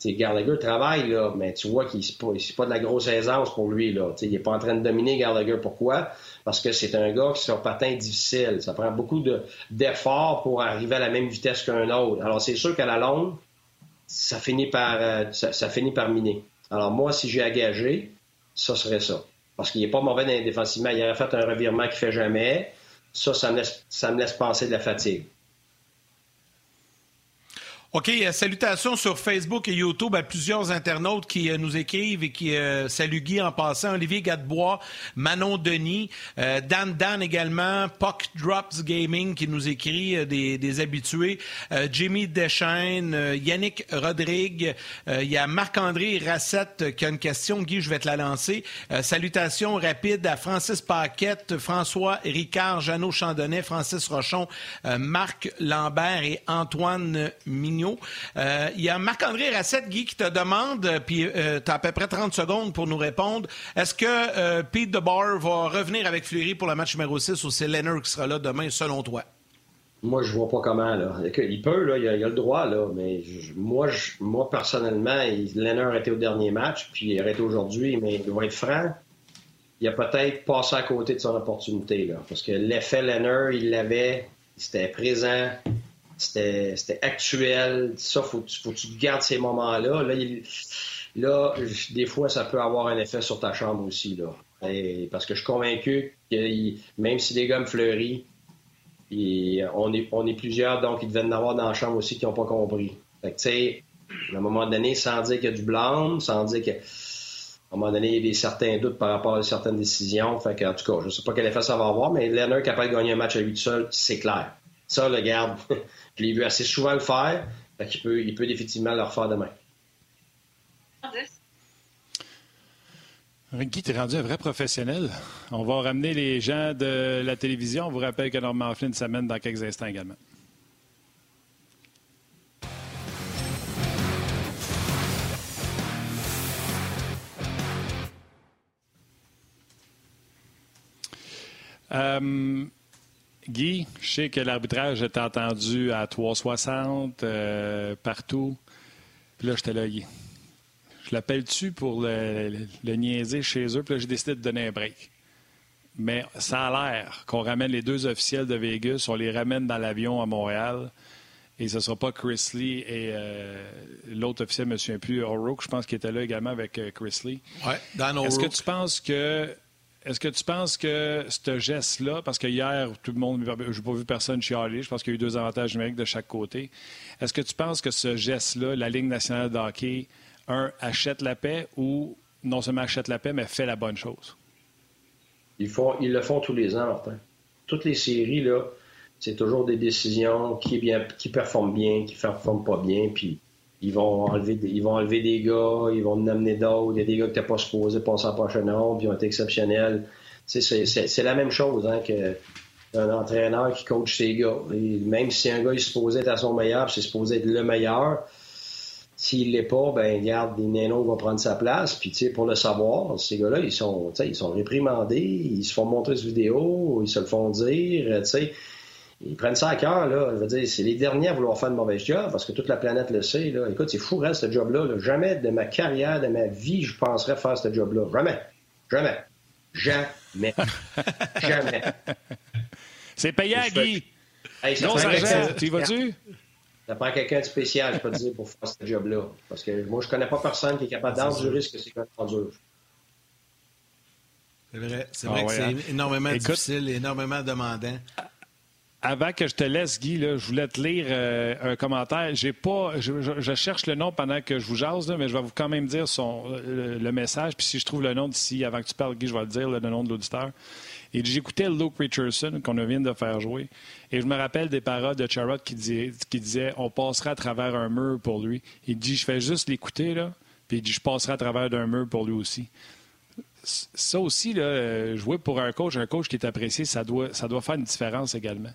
T'sais, Gallagher travaille, là, mais tu vois qu'il c'est pas, c'est pas de la grosse aisance pour lui. Là. Il n'est pas en train de dominer Gallagher. Pourquoi? Parce que c'est un gars qui sur patin difficile. Ça prend beaucoup de, d'efforts pour arriver à la même vitesse qu'un autre. Alors, c'est sûr qu'à la longue, ça finit par, ça, ça finit par miner. Alors, moi, si j'ai agagé, ça serait ça. Parce qu'il n'est pas mauvais dans les défensivement. Il aurait fait un revirement qu'il ne fait jamais. Ça, ça me, laisse, ça me laisse penser de la fatigue. OK. Salutations sur Facebook et YouTube à plusieurs internautes qui nous écrivent et qui euh, saluent Guy en passant. Olivier Gadebois, Manon Denis, euh, Dan Dan également, Puck Drops Gaming qui nous écrit, euh, des, des habitués, euh, Jimmy Deschaine, euh, Yannick Rodrigue, il euh, y a Marc-André Rassette euh, qui a une question. Guy, je vais te la lancer. Euh, salutations rapides à Francis Paquette, François Ricard, Jeannot Chandonnet, Francis Rochon, euh, Marc Lambert et Antoine Mignon. Il euh, y a Marc-André Rassette, Guy, qui te demande, puis euh, tu as à peu près trente secondes pour nous répondre, est-ce que euh, Pete DeBoer va revenir avec Fleury pour le match numéro six ou c'est Lehner qui sera là demain, selon toi? Moi, je vois pas comment. Là. Il peut, là, il a, il a le droit, là, mais je, moi, je, moi, personnellement, Lehner était au dernier match, puis il était aujourd'hui, mais il va être franc. Il a peut-être passé à côté de son opportunité, là, parce que l'effet Lehner, il l'avait, c'était présent. C'était, c'était actuel. Ça, faut, faut que tu gardes ces moments-là. Là, il, là, des fois, ça peut avoir un effet sur ta chambre aussi. Là. Et, parce que je suis convaincu que il, même si les gars me fleurissent, on est, on est plusieurs, donc ils devaient en avoir dans la chambre aussi qui n'ont pas compris. Fait que, tu sais, à un moment donné, sans dire qu'il y a du blâme, sans dire que... À un moment donné, il y a des certains doutes par rapport à certaines décisions. Fait que, en tout cas, je ne sais pas quel effet ça va avoir, mais Lehner capable de gagner un match à lui seul, c'est clair. Ça, le garde, je l'ai vu assez souvent le faire, fait qu'il peut, il peut définitivement le refaire demain. Guy, t'es rendu un vrai professionnel. On va ramener les gens de la télévision. On vous rappelle que Norman Flynn s'amène dans quelques instants également. Euh, Guy, je sais que l'arbitrage était entendu à trois soixante, euh, partout. Puis là, j'étais là, Guy. Je l'appelle-tu pour le, le, le niaiser chez eux? Puis là, j'ai décidé de donner un break. Mais ça a l'air qu'on ramène les deux officiels de Vegas, on les ramène dans l'avion à Montréal. Et ce ne sera pas Chris Lee et euh, l'autre officiel, je ne me souviens plus, O'Rourke, je pense qu'il était là également avec euh, Chris Lee. Oui, Dan O'Rourke. Est-ce que tu penses que... Est-ce que tu penses que ce geste-là, parce que hier, tout le monde, je n'ai pas vu personne chialer, je pense qu'il y a eu deux avantages numériques de chaque côté. Est-ce que tu penses que ce geste-là, la Ligue nationale de hockey, un, achète la paix ou non seulement achète la paix, mais fait la bonne chose? Ils, font, ils le font tous les ans, Martin. Toutes les séries, là, c'est toujours des décisions qui, bien, qui performent bien, qui ne performent pas bien, puis ils vont enlever des, ils vont enlever des gars, ils vont en amener d'autres, il y a des gars que tu n'as pas supposé passer en prochaine ronde, puis ils ont été exceptionnels. C'est, c'est, c'est la même chose, hein, qu'un entraîneur qui coach ses gars. Et même si un gars est supposé être à son meilleur, c'est supposé être le meilleur, s'il ne l'est pas, ben regarde, Nino va prendre sa place. Puis tu sais, pour le savoir, ces gars-là, ils sont, ils sont réprimandés, ils se font montrer sur vidéo, ils se le font dire, tu sais. Ils prennent ça à cœur, là. Je veux dire, c'est les derniers à vouloir faire de mauvais job, parce que toute la planète le sait, là. Écoute, c'est fou, hein, ce job-là, là. Jamais de ma carrière, de ma vie, je penserais faire ce job-là. Jamais. Jamais. Jamais. Jamais. C'est payant, Guy. Fais... Hey, non, ça tu y vas-tu? Ça prend quelqu'un de spécial, je peux te dire, pour faire ce job-là. Parce que moi, je connais pas personne qui est capable d'endurer ce que c'est quand on dure. C'est vrai. C'est vrai ah, que ouais, c'est hein. énormément Écoute... difficile, énormément demandant. Avant que je te laisse, Guy, là, je voulais te lire euh, un commentaire. J'ai pas, je, je, je cherche le nom pendant que je vous jase, là, mais je vais vous quand même dire son, le, le message. Puis si je trouve le nom d'ici, avant que tu parles, Guy, je vais le dire, là, le nom de l'auditeur. Et j'écoutais Luke Richardson, qu'on vient de faire jouer, et je me rappelle des paroles de Charrot qui, dis, qui disait « On passera à travers un mur pour lui ». Il dit « Je fais juste l'écouter, là, puis il dit « Je passerai à travers d'un mur pour lui aussi ». Ça aussi, là, jouer pour un coach, un coach qui est apprécié, ça doit, ça doit faire une différence également.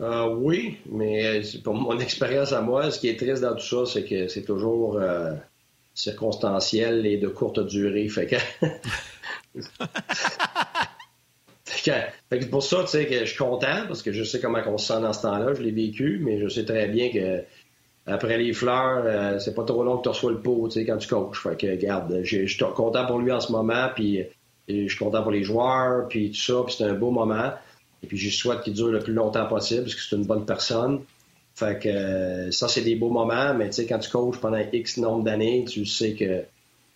Euh, oui, mais pour mon expérience à moi, ce qui est triste dans tout ça, c'est que c'est toujours euh, circonstanciel et de courte durée. Fait que, fait que pour ça, tu sais, que je suis content parce que je sais comment on se sent dans ce temps-là. Je l'ai vécu, mais je sais très bien que après les fleurs, euh, c'est pas trop long que tu reçois le pot, tu sais, quand tu coaches. Fait que, regarde, je suis content pour lui en ce moment, puis je suis content pour les joueurs, puis tout ça, puis c'est un beau moment. Et puis, je souhaite qu'il dure le plus longtemps possible parce que c'est une bonne personne. Fait que euh, ça, c'est des beaux moments, mais tu sais, quand tu coaches pendant X nombre d'années, tu sais que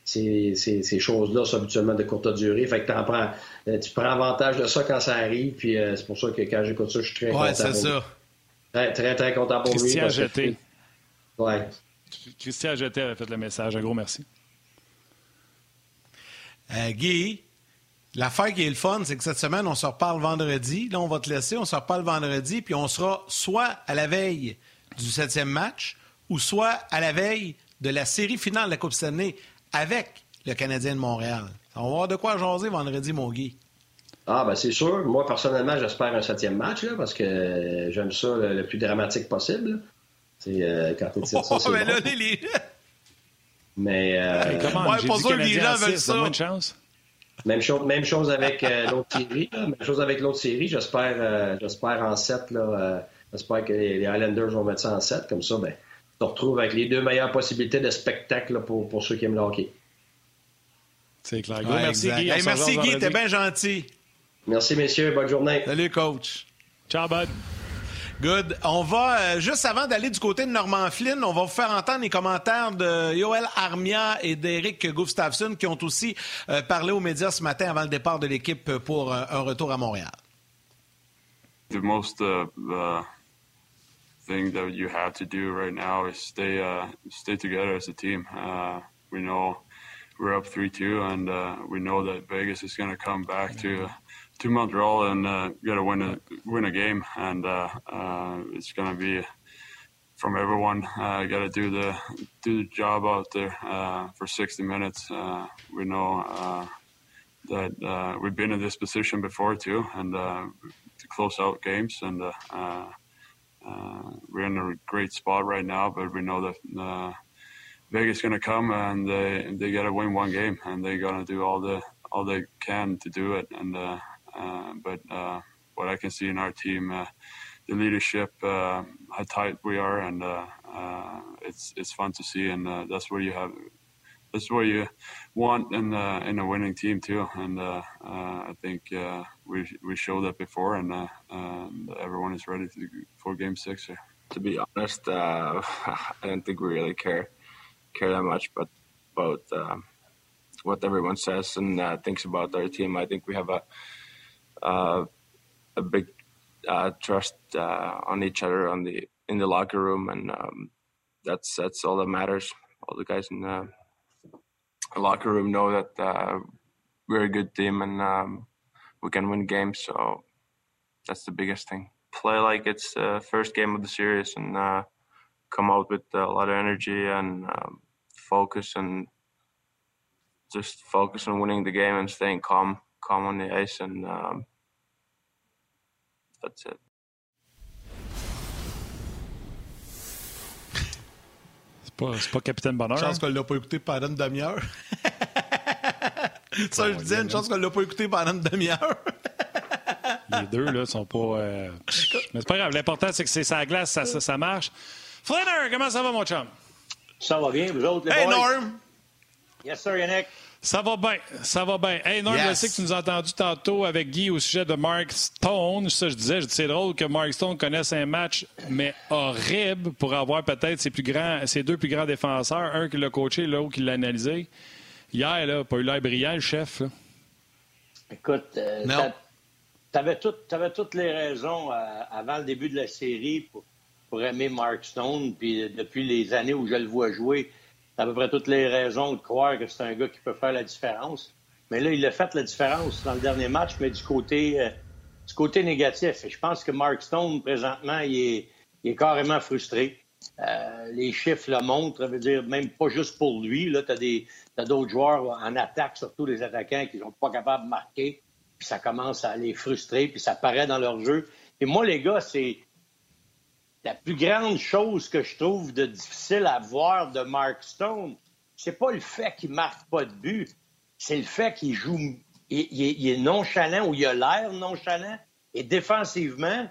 c'est, c'est, ces choses-là sont habituellement de courte durée. Fait que t'en prends, euh, tu prends avantage de ça quand ça arrive. Puis euh, c'est pour ça que quand j'écoute ça, je suis très ouais, content. Ouais, c'est ça. Très, très, très content pour Christian lui. Christian Jeté. Que... Oui. Christian Jeté avait fait le message. Un gros merci. Euh, Guy? L'affaire qui est le fun, c'est que cette semaine, on se reparle vendredi. Là, on va te laisser, on se reparle vendredi, puis on sera soit à la veille du septième match ou soit à la veille de la série finale de la Coupe Stanley avec le Canadien de Montréal. On va avoir de quoi jaser vendredi, mon Guy. Ah, ben c'est sûr. Moi, personnellement, j'espère un septième match, là, parce que j'aime ça le plus dramatique possible. C'est euh, quand tu tires oh, ça, mais bon. Là, les... mais... Euh... Hey, comment, ouais, pour ça, les gens veulent ça. Bonne chance. Même chose, même chose avec euh, l'autre série. Là. Même chose avec l'autre série. J'espère, euh, j'espère en sept. Là, euh, j'espère que les, les Islanders vont mettre ça en sept. Comme ça, ben, on se retrouve avec les deux meilleures possibilités de spectacle là, pour, pour ceux qui aiment le hockey. C'est clair. Ouais, merci, Guy. Hey, merci, Guy. T'es bien gentil. Merci, messieurs. Bonne journée. Salut, coach. Ciao, bud. Good. On va, euh, juste avant d'aller du côté de Norman Flynn, on va vous faire entendre les commentaires de Yoel Armia et d'Eric Gustafsson qui ont aussi euh, parlé aux médias ce matin avant le départ de l'équipe pour euh, un retour à Montréal. The most uh, uh, thing that you have to do right now is stay, uh, stay together as a team. Uh, we know we're up three two and uh, we know that Vegas is going to come back to... Uh, to Montreal and uh, got to win a win a game and uh, uh, it's gonna be from everyone. Uh, got to do the do the job out there uh, for sixty minutes. Uh, we know uh, that uh, we've been in this position before too, and uh, to close out games. And uh, uh, uh, we're in a great spot right now, but we know that uh, Vegas is going to come and they they got to win one game, and they're going to do all the all they can to do it. And uh, uh, but uh, what I can see in our team. Uh, The leadership, uh, how tight we are, and uh, uh, it's it's fun to see, and uh, that's what you have, that's what you want in uh, in a winning team too. And uh, uh, I think uh, we we showed that before, and, uh, and everyone is ready to, for Game Six here. To be honest, uh, I don't think we really care care that much, but about um, what everyone says and uh, thinks about our team. I think we have a uh, a big. Uh, trust uh, on each other on the in the locker room, and um, that's that's all that matters. All the guys in the locker room know that uh, we're a good team, and um, we can win games. So that's the biggest thing. Play like it's the uh, first game of the series, and uh, come out with a lot of energy and um, focus, and just focus on winning the game and staying calm, calm on the ice, and. Um, That's it. C'est pas, c'est pas Capitaine Bonheur. Une chance qu'on l'a pas écouté pendant une demi-heure. Ça, bon, je disais, une chance qu'on l'a pas écouté pendant une demi-heure. Les deux, là, sont pas. Euh... Mais c'est pas grave. L'important, c'est que c'est sa glace, ça, ça, ça marche. Frédéric, comment ça va, mon chum? Ça va bien, vous autres, les hey, boys? Norm! Yes, sir, Yannick. Ça va bien, ça va bien. Hey, Norm, yes. Je sais que tu nous as entendu tantôt avec Guy au sujet de Mark Stone. Ça, je disais, je dis, c'est drôle que Mark Stone connaisse un match, mais horrible pour avoir peut-être ses, plus grands, ses deux plus grands défenseurs, un qui l'a coaché, l'autre qui l'a analysé. Hier, là, pas eu l'air brillant, le chef. Là. Écoute, euh, t'a, t'avais, tout, t'avais toutes les raisons euh, avant le début de la série pour, pour aimer Mark Stone, puis depuis les années où je le vois jouer. T'as à peu près toutes les raisons de croire que c'est un gars qui peut faire la différence. Mais là, il a fait la différence dans le dernier match, mais du côté, euh, du côté négatif. Et je pense que Mark Stone, présentement, il est, il est carrément frustré. Euh, les chiffres le montrent. Ça veut dire, même pas juste pour lui. Là, t'as des, t'as d'autres joueurs en attaque, surtout les attaquants, qui ne sont pas capables de marquer. Puis ça commence à les frustrer, puis ça paraît dans leur jeu. Et moi, les gars, c'est... La plus grande chose que je trouve de difficile à voir de Mark Stone, c'est pas le fait qu'il marque pas de but, c'est le fait qu'il joue, il, il, il est nonchalant ou il a l'air nonchalant, et défensivement,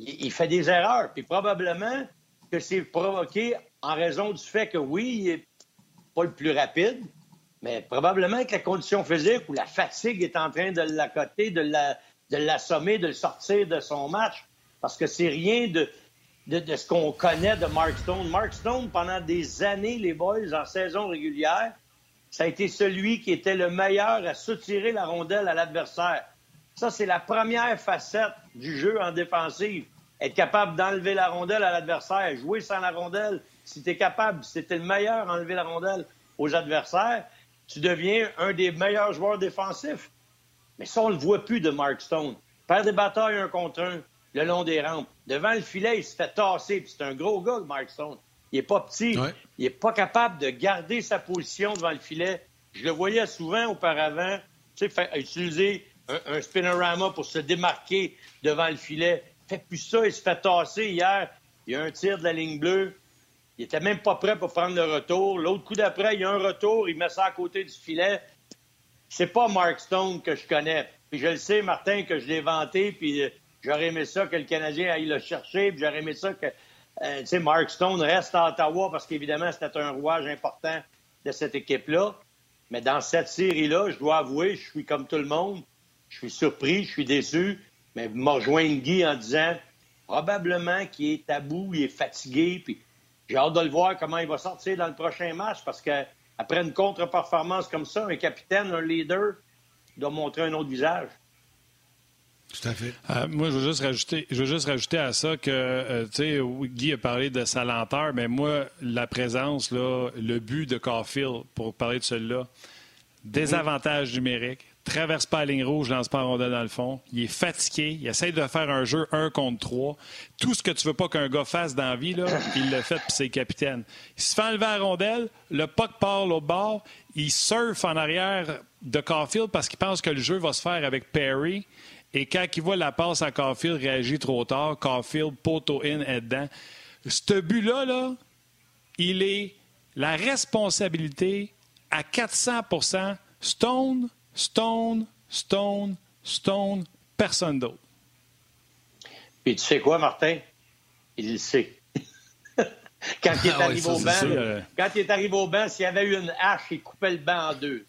il, il fait des erreurs. Puis probablement que c'est provoqué en raison du fait que oui, il est pas le plus rapide, mais probablement que la condition physique ou la fatigue est en train de l'accoter, de, la, de l'assommer, de le sortir de son match, parce que c'est rien de... De, de ce qu'on connaît de Mark Stone. Mark Stone, pendant des années, les boys, en saison régulière, ça a été celui qui était le meilleur à soutirer la rondelle à l'adversaire. Ça, c'est la première facette du jeu en défensive. Être capable d'enlever la rondelle à l'adversaire, jouer sans la rondelle. Si t'es capable, si t'es le meilleur à enlever la rondelle aux adversaires, tu deviens un des meilleurs joueurs défensifs. Mais ça, on le voit plus de Mark Stone. Perd des batailles un contre un. Le long des rampes. Devant le filet, il se fait tasser. Puis c'est un gros gars, le Mark Stone. Il n'est pas petit. Ouais. Il n'est pas capable de garder sa position devant le filet. Je le voyais souvent auparavant, tu sais, utiliser un, un spinorama pour se démarquer devant le filet. Fait plus ça, il se fait tasser hier. Il y a un tir de la ligne bleue. Il n'était même pas prêt pour prendre le retour. L'autre coup d'après, il y a un retour. Il met ça à côté du filet. C'est pas Mark Stone que je connais. Puis je le sais, Martin, que je l'ai vanté, puis... J'aurais aimé ça que le Canadien aille le chercher, puis j'aurais aimé ça que euh, tu sais, Mark Stone reste à Ottawa parce qu'évidemment, c'était un rouage important de cette équipe-là. Mais dans cette série-là, je dois avouer, je suis comme tout le monde, je suis surpris, je suis déçu, mais me rejoindre Guy en disant probablement qu'il est à bout, il est fatigué, puis j'ai hâte de le voir comment il va sortir dans le prochain match parce qu'après une contre-performance comme ça, un capitaine, un leader doit montrer un autre visage. Tout à fait. Euh, moi, je veux juste rajouter, je veux juste rajouter à ça que, euh, tu sais, Guy a parlé de sa lenteur, mais moi, la présence, là, le but de Caufield, pour parler de celui-là, désavantage numérique, traverse pas la ligne rouge, lance pas la rondelle dans le fond. Il est fatigué. Il essaie de faire un jeu un contre trois. Tout ce que tu veux pas qu'un gars fasse dans la vie, là, il le fait puis c'est capitaine. Il se fait enlever la rondelle, le puck part l'autre bord. Il surfe en arrière de Caufield parce qu'il pense que le jeu va se faire avec Perry. Et quand il voit la passe à Caufield, réagit trop tard. Caufield, poteau in, est dedans. Ce but-là, là, il est la responsabilité à quatre cents pour cent. Stone, Stone, Stone, Stone, personne d'autre. Puis tu sais quoi, Martin? Il le sait. Quand il est ah arrivé oui, ça, au banc, sûr, euh... quand il est arrivé au banc, s'il y avait eu une hache, il coupait le banc en deux.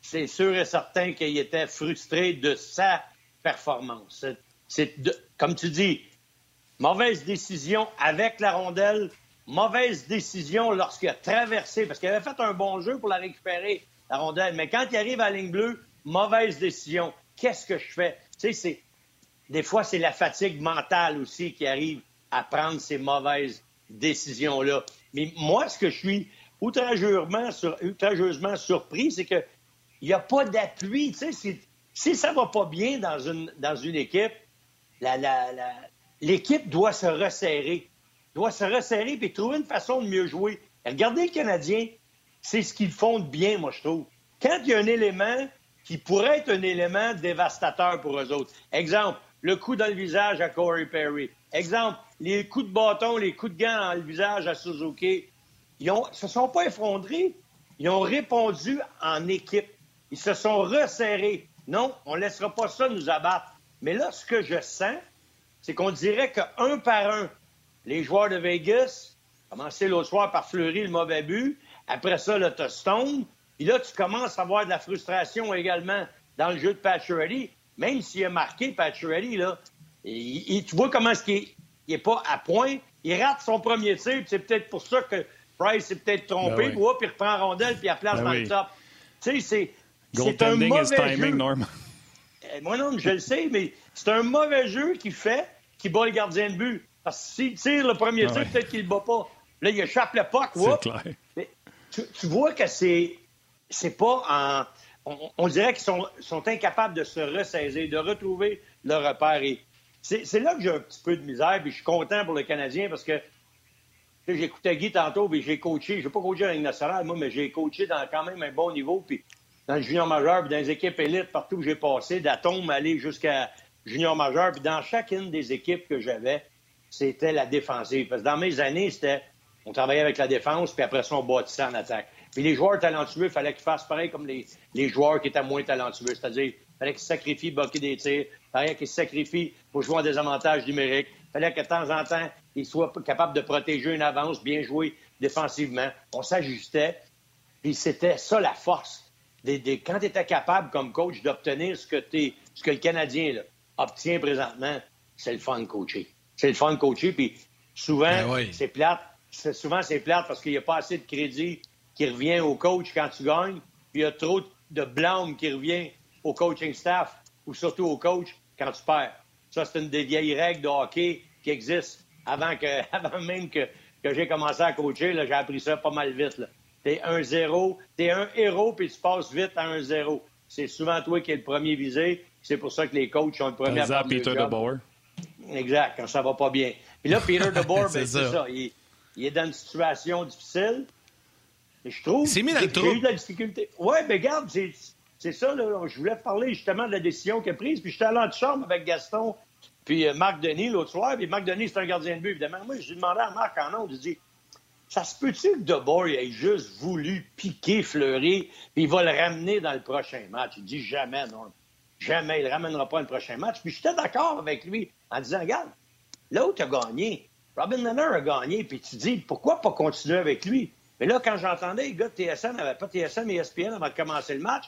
C'est sûr et certain qu'il était frustré de sa performance. C'est de, comme tu dis, mauvaise décision avec la rondelle, mauvaise décision lorsqu'il a traversé, parce qu'il avait fait un bon jeu pour la récupérer, la rondelle, mais quand il arrive à la ligne bleue, mauvaise décision. Qu'est-ce que je fais? Tu sais, c'est des fois, c'est la fatigue mentale aussi qui arrive à prendre ces mauvaises décisions-là. Mais moi, ce que je suis outrageusement, sur... outrageusement surpris, c'est que il n'y a pas d'appui. Tu sais, si, si ça ne va pas bien dans une, dans une équipe, la, la, la... l'équipe doit se resserrer. Doit se resserrer puis trouver une façon de mieux jouer. Et regardez le Canadien, c'est ce qu'ils font de bien, moi, je trouve. Quand il y a un élément qui pourrait être un élément dévastateur pour eux autres. Exemple, le coup dans le visage à Corey Perry. Exemple, les coups de bâton, les coups de gants dans le visage à Suzuki. Ils ne se sont pas effondrés. Ils ont répondu en équipe. Ils se sont resserrés. Non, on ne laissera pas ça nous abattre. Mais là, ce que je sens, c'est qu'on dirait qu'un par un, les joueurs de Vegas, commencé l'autre soir par Fleury, le mauvais but. Après ça, là, t'as Stone. Puis là, tu commences à avoir de la frustration également dans le jeu de Pacioretty. Même s'il a marqué Pacioretty, là, il, il, tu vois comment est-ce qu'il n'est pas à point. Il rate son premier tir. C'est peut-être pour ça que Price s'est peut-être trompé. Ben oui. Puis il reprend la rondelle puis il la place ben dans oui. le top. Tu sais, c'est, c'est un mauvais timing, jeu. Norm. Moi, non, je le sais, mais c'est un mauvais jeu qu'il fait qui bat le gardien de but. Parce que s'il tire le premier ben tir, oui. peut-être qu'il ne le bat pas. Là, il échappe le puck. C'est whoop. Clair. Mais, Tu, tu vois que c'est, c'est pas en... On, on dirait qu'ils sont, sont incapables de se ressaisir, de retrouver leur repère. Et c'est, c'est là que j'ai un petit peu de misère, puis je suis content pour le Canadien parce que j'écoutais Guy tantôt, puis j'ai coaché. Je n'ai pas coaché à la Ligue nationale, moi, mais j'ai coaché dans quand même un bon niveau, puis dans le junior majeur, puis dans les équipes élites, partout où j'ai passé, d'Atome aller jusqu'à junior majeur. Puis dans chacune des équipes que j'avais, c'était la défensive. Parce que dans mes années, c'était... On travaillait avec la défense, puis après ça, on bâtissait en attaque. Puis les joueurs talentueux, il fallait qu'ils fassent pareil comme les, les joueurs qui étaient moins talentueux. C'est-à-dire, il fallait qu'ils sacrifient bloquer des tirs, il fallait qu'ils sacrifient pour jouer en désavantage numérique, il fallait que de temps en temps, ils soient capables de protéger une avance, bien jouer défensivement. On s'ajustait, puis c'était ça la force. Des, des, quand tu étais capable, comme coach, d'obtenir ce que, t'es, ce que le Canadien là, obtient présentement, c'est le fun de coacher. C'est le fun de coacher, puis souvent, ben oui. c'est plate. C'est souvent, c'est plate parce qu'il n'y a pas assez de crédit qui revient au coach quand tu gagnes, puis il y a trop de blâme qui revient au coaching staff ou surtout au coach quand tu perds. Ça, c'est une des vieilles règles de hockey qui existe avant, que, avant même que, que j'ai commencé à coacher. Là, j'ai appris ça pas mal vite. Là. T'es un zéro, t'es un héros, puis tu passes vite à un zéro. C'est souvent toi qui es le premier visé. C'est pour ça que les coachs ont le premier visé. Peter DeBoer. Exact, quand ça va pas bien. Puis là, Peter DeBoer, c'est, ben, c'est ça. Il, Il est dans une situation difficile. Et je trouve qu'il a eu de la difficulté. Oui, mais regarde, c'est, c'est ça. Là, je voulais te parler justement de la décision qu'il a prise. Puis j'étais allé en chambre avec Gaston puis euh, Marc Denis l'autre soir. Puis Marc Denis, c'est un gardien de but, évidemment. Moi, j'ai demandé à Marc en ondes. Je dis, ça se peut-tu que DeBoer ait juste voulu piquer Fleury puis il va le ramener dans le prochain match? Il dit jamais, non. Jamais, il ne le ramènera pas dans le prochain match. Puis j'étais d'accord avec lui en disant, regarde, l'autre a gagné. Robin Lehner a gagné, puis tu dis, pourquoi pas continuer avec lui? Mais là, quand j'entendais les gars de T S N, n'avaient pas T S N, mais E S P N avant de commencer le match,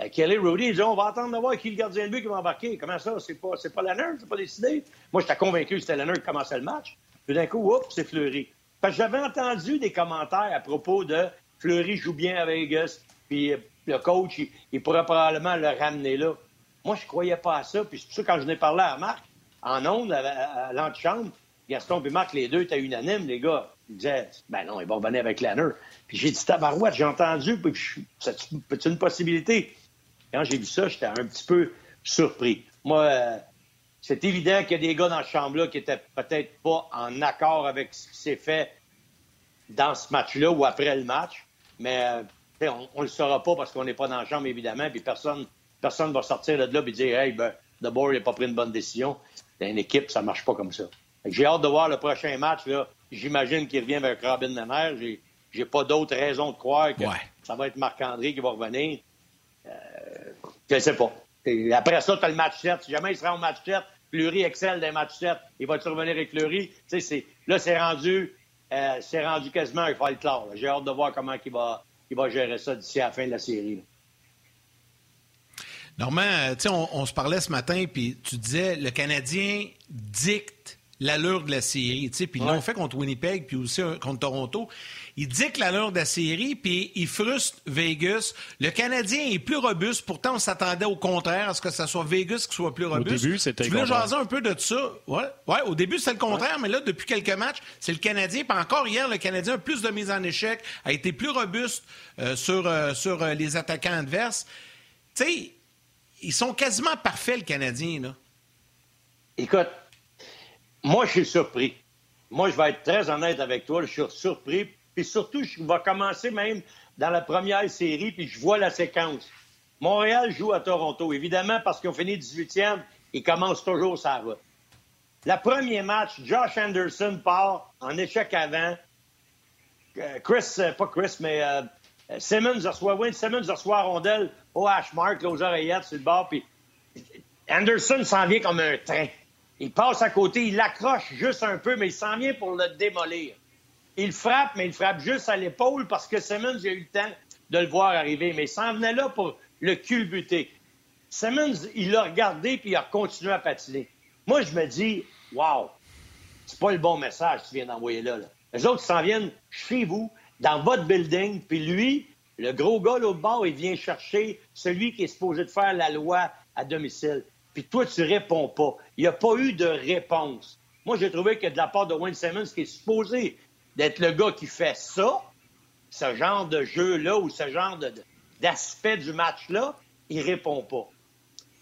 euh, Kelly Rudy, ils disaient, on va attendre de voir qui est le gardien de but qui va embarquer. Comment ça? C'est pas, c'est pas Lehner? C'est pas décidé? Moi, j'étais convaincu que c'était Lehner qui commençait le match. Puis d'un coup, oups, c'est Fleury. Parce que j'avais entendu des commentaires à propos de Fleury joue bien à Vegas, puis euh, le coach, il, il pourrait probablement le ramener là. Moi, je croyais pas à ça. Puis c'est pour ça, quand je n'ai parlé à Marc, en ondes, à, à, à l'antichambre, Gaston et Marc, les deux étaient unanimes, les gars. Ils disaient, ben non, ils vont revenir avec Lehner. Puis j'ai dit, tabarouette, j'ai entendu, puis c'est une possibilité. Quand j'ai vu ça, j'étais un petit peu surpris. Moi, euh, c'est évident qu'il y a des gars dans cette chambre-là qui n'étaient peut-être pas en accord avec ce qui s'est fait dans ce match-là ou après le match, mais euh, on ne le saura pas parce qu'on n'est pas dans la chambre, évidemment, puis personne personne va sortir de là et dire « Hey, ben, DeBoer n'a pas pris une bonne décision ». Dans une équipe, ça ne marche pas comme ça. J'ai hâte de voir le prochain match. Là. J'imagine qu'il revient avec Robin Lehner. J'ai, j'ai pas d'autre raison de croire que ouais. ça va être Marc-André qui va revenir. Euh, je ne sais pas. Et après ça, tu as le match sept. Si jamais il sera au match sept, Fleury excelle dans le match sept. Il va-tu revenir avec Fleury? C'est, là, c'est rendu, euh, c'est rendu quasiment un fight clair. J'ai hâte de voir comment il va, il va gérer ça d'ici à la fin de la série. Là. Normand, tu sais, on, on se parlait ce matin, puis tu disais, le Canadien dicte l'allure de la série, tu sais, puis ils ouais. l'ont fait contre Winnipeg, puis aussi contre Toronto. Il dicte l'allure de la série, puis il frustre Vegas. Le Canadien est plus robuste, pourtant on s'attendait au contraire à ce que ça soit Vegas qui soit plus robuste. Au début, c'était le contraire. Tu veux jaser un peu de ça? Ouais, ouais au début, c'était le contraire, ouais. mais là, depuis quelques matchs, c'est le Canadien. Puis encore hier, le Canadien a plus de mise en échec, a été plus robuste euh, sur, euh, sur euh, les attaquants adverses. Tu sais... Ils sont quasiment parfaits, le Canadien, là. Écoute, moi, je suis surpris. Moi, je vais être très honnête avec toi. Je suis surpris. Puis surtout, je vais commencer même dans la première série, puis je vois la séquence. Montréal joue à Toronto. Évidemment, parce qu'ils ont fini dix-huitième, ils commencent toujours sa route. Le premier match, Josh Anderson part en échec avant. Chris, pas Chris, mais... Euh, Simmonds reçoit Wayne Simmonds reçoit rondelle au hash-mark, aux oreillettes sur le bord. Puis Anderson s'en vient comme un train. Il passe à côté, il l'accroche juste un peu, mais il s'en vient pour le démolir. Il frappe, mais il frappe juste à l'épaule parce que Simmonds a eu le temps de le voir arriver. Mais il s'en venait là pour le culbuter. Simmonds, il l'a regardé puis il a continué à patiner. Moi, je me dis, wow, c'est pas le bon message que tu viens d'envoyer là. là. Les autres, ils s'en viennent chez vous, dans votre building, puis lui, le gros gars là au bord, il vient chercher celui qui est supposé de faire la loi à domicile. Puis toi, tu réponds pas. Il n'y a pas eu de réponse. Moi, j'ai trouvé que de la part de Wayne Simmonds, qui est supposé d'être le gars qui fait ça, ce genre de jeu-là ou ce genre de, d'aspect du match-là, il répond pas.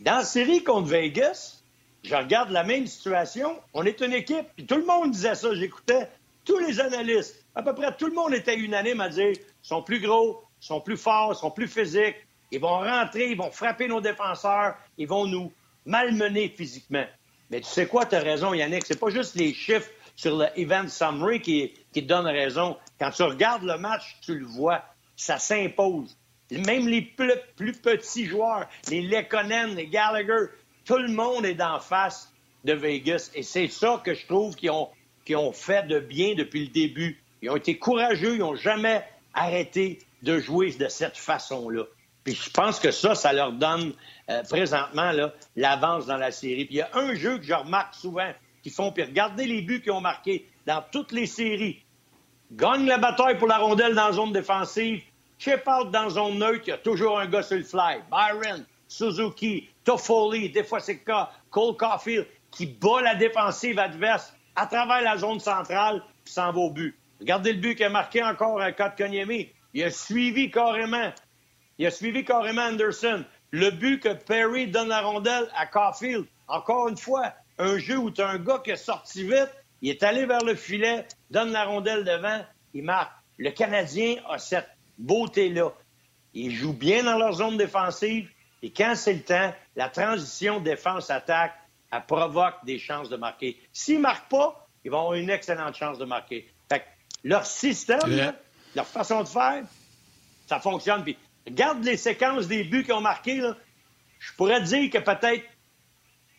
Dans la série contre Vegas, je regarde la même situation. On est une équipe. Puis tout le monde disait ça. J'écoutais tous les analystes. À peu près tout le monde était unanime à dire « Ils sont plus gros, ils sont plus forts, ils sont plus physiques, ils vont rentrer, ils vont frapper nos défenseurs, ils vont nous malmener physiquement. » Mais tu sais quoi, tu as raison, Yannick, c'est pas juste les chiffres sur le event summary qui, qui te donnent raison. Quand tu regardes le match, tu le vois, ça s'impose. Même les plus, plus petits joueurs, les Lekkonen, les Gallagher, tout le monde est d'en face de Vegas. Et c'est ça que je trouve qu'ils ont, qu'ils ont fait de bien depuis le début. Ils ont été courageux, ils n'ont jamais arrêté de jouer de cette façon-là. Puis je pense que ça, ça leur donne euh, présentement là, l'avance dans la série. Puis il y a un jeu que je remarque souvent, qu'ils font, puis regardez les buts qu'ils ont marqués dans toutes les séries. Gagne la bataille pour la rondelle dans la zone défensive, chip out dans la zone neutre, il y a toujours un gars sur le fly. Byron, Suzuki, Toffoli, des fois c'est Cole Caufield, qui bat la défensive adverse à travers la zone centrale, puis s'en va au but. Regardez le but qu'a marqué encore à Kotkaniemi. Il a suivi carrément. Il a suivi carrément Anderson. Le but que Perry donne la rondelle à Caufield. Encore une fois, un jeu où tu as un gars qui est sorti vite, il est allé vers le filet, donne la rondelle devant, il marque. Le Canadien a cette beauté-là. Ils jouent bien dans leur zone défensive et quand c'est le temps, la transition défense-attaque, elle provoque des chances de marquer. S'ils ne marquent pas, ils vont avoir une excellente chance de marquer. Fait que leur système, ouais. leur façon de faire, ça fonctionne. Puis, regarde les séquences des buts qu'ils ont marqués. Là. Je pourrais dire que peut-être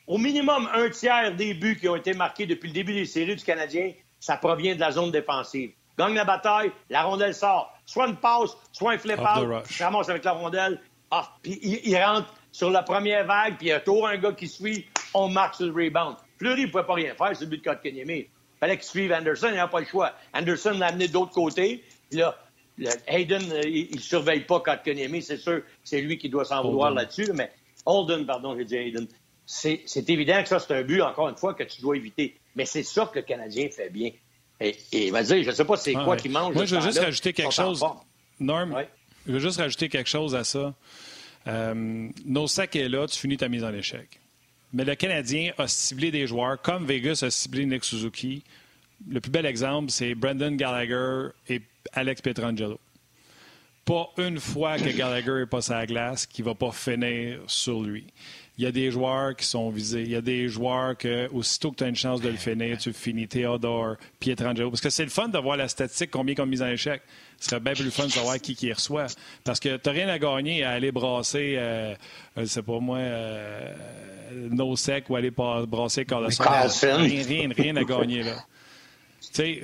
au minimum un tiers des buts qui ont été marqués depuis le début des séries du Canadien, ça provient de la zone défensive. Gagne la bataille, la rondelle sort. Soit une passe, soit un flip-out. Ils ramassent avec la rondelle. Ah, puis ils il rentrent sur la première vague, puis il y a toujours un gars qui suit, on marque sur le rebound. Fleury ne pouvait pas rien faire, c'est le but de Kotkaniemi. Il fallait qu'il suive Anderson, il n'a pas le choix. Anderson l'a amené de l'autre côté. Là, le Hayden, il ne surveille pas Kotkaniemi, c'est sûr. C'est lui qui doit s'en Holden. vouloir là-dessus. Mais Holden, pardon, j'ai dit Hayden. C'est, c'est évident que ça, c'est un but, encore une fois, que tu dois éviter. Mais c'est ça que le Canadien fait bien. Et, et vas-y, dire, je ne sais pas c'est ah, quoi ouais. qu'il mange. Moi, je veux juste rajouter quelque chose. Norm, ouais. je veux juste rajouter quelque chose à ça. Euh, Nosek est là, tu finis ta mise en échec. Mais le Canadien a ciblé des joueurs, comme Vegas a ciblé Nick Suzuki. Le plus bel exemple, c'est Brendan Gallagher et Alex Pietrangelo. Pas une fois que Gallagher est passé à la glace qu'il ne va pas finir sur lui. Il y a des joueurs qui sont visés. Il y a des joueurs que, aussitôt que tu as une chance de le finir, tu le finis. Tatar, Pietrangelo. Parce que c'est le fun de voir la statistique, combien ils ont mis en échec. Ce serait bien plus le fun de savoir qui qui reçoit. Parce que tu n'as rien à gagner à aller brasser, euh, je ne sais pas moi, euh, Nosek ou aller brasser Carlson. Rien, rien, rien à gagner, là. T'sais,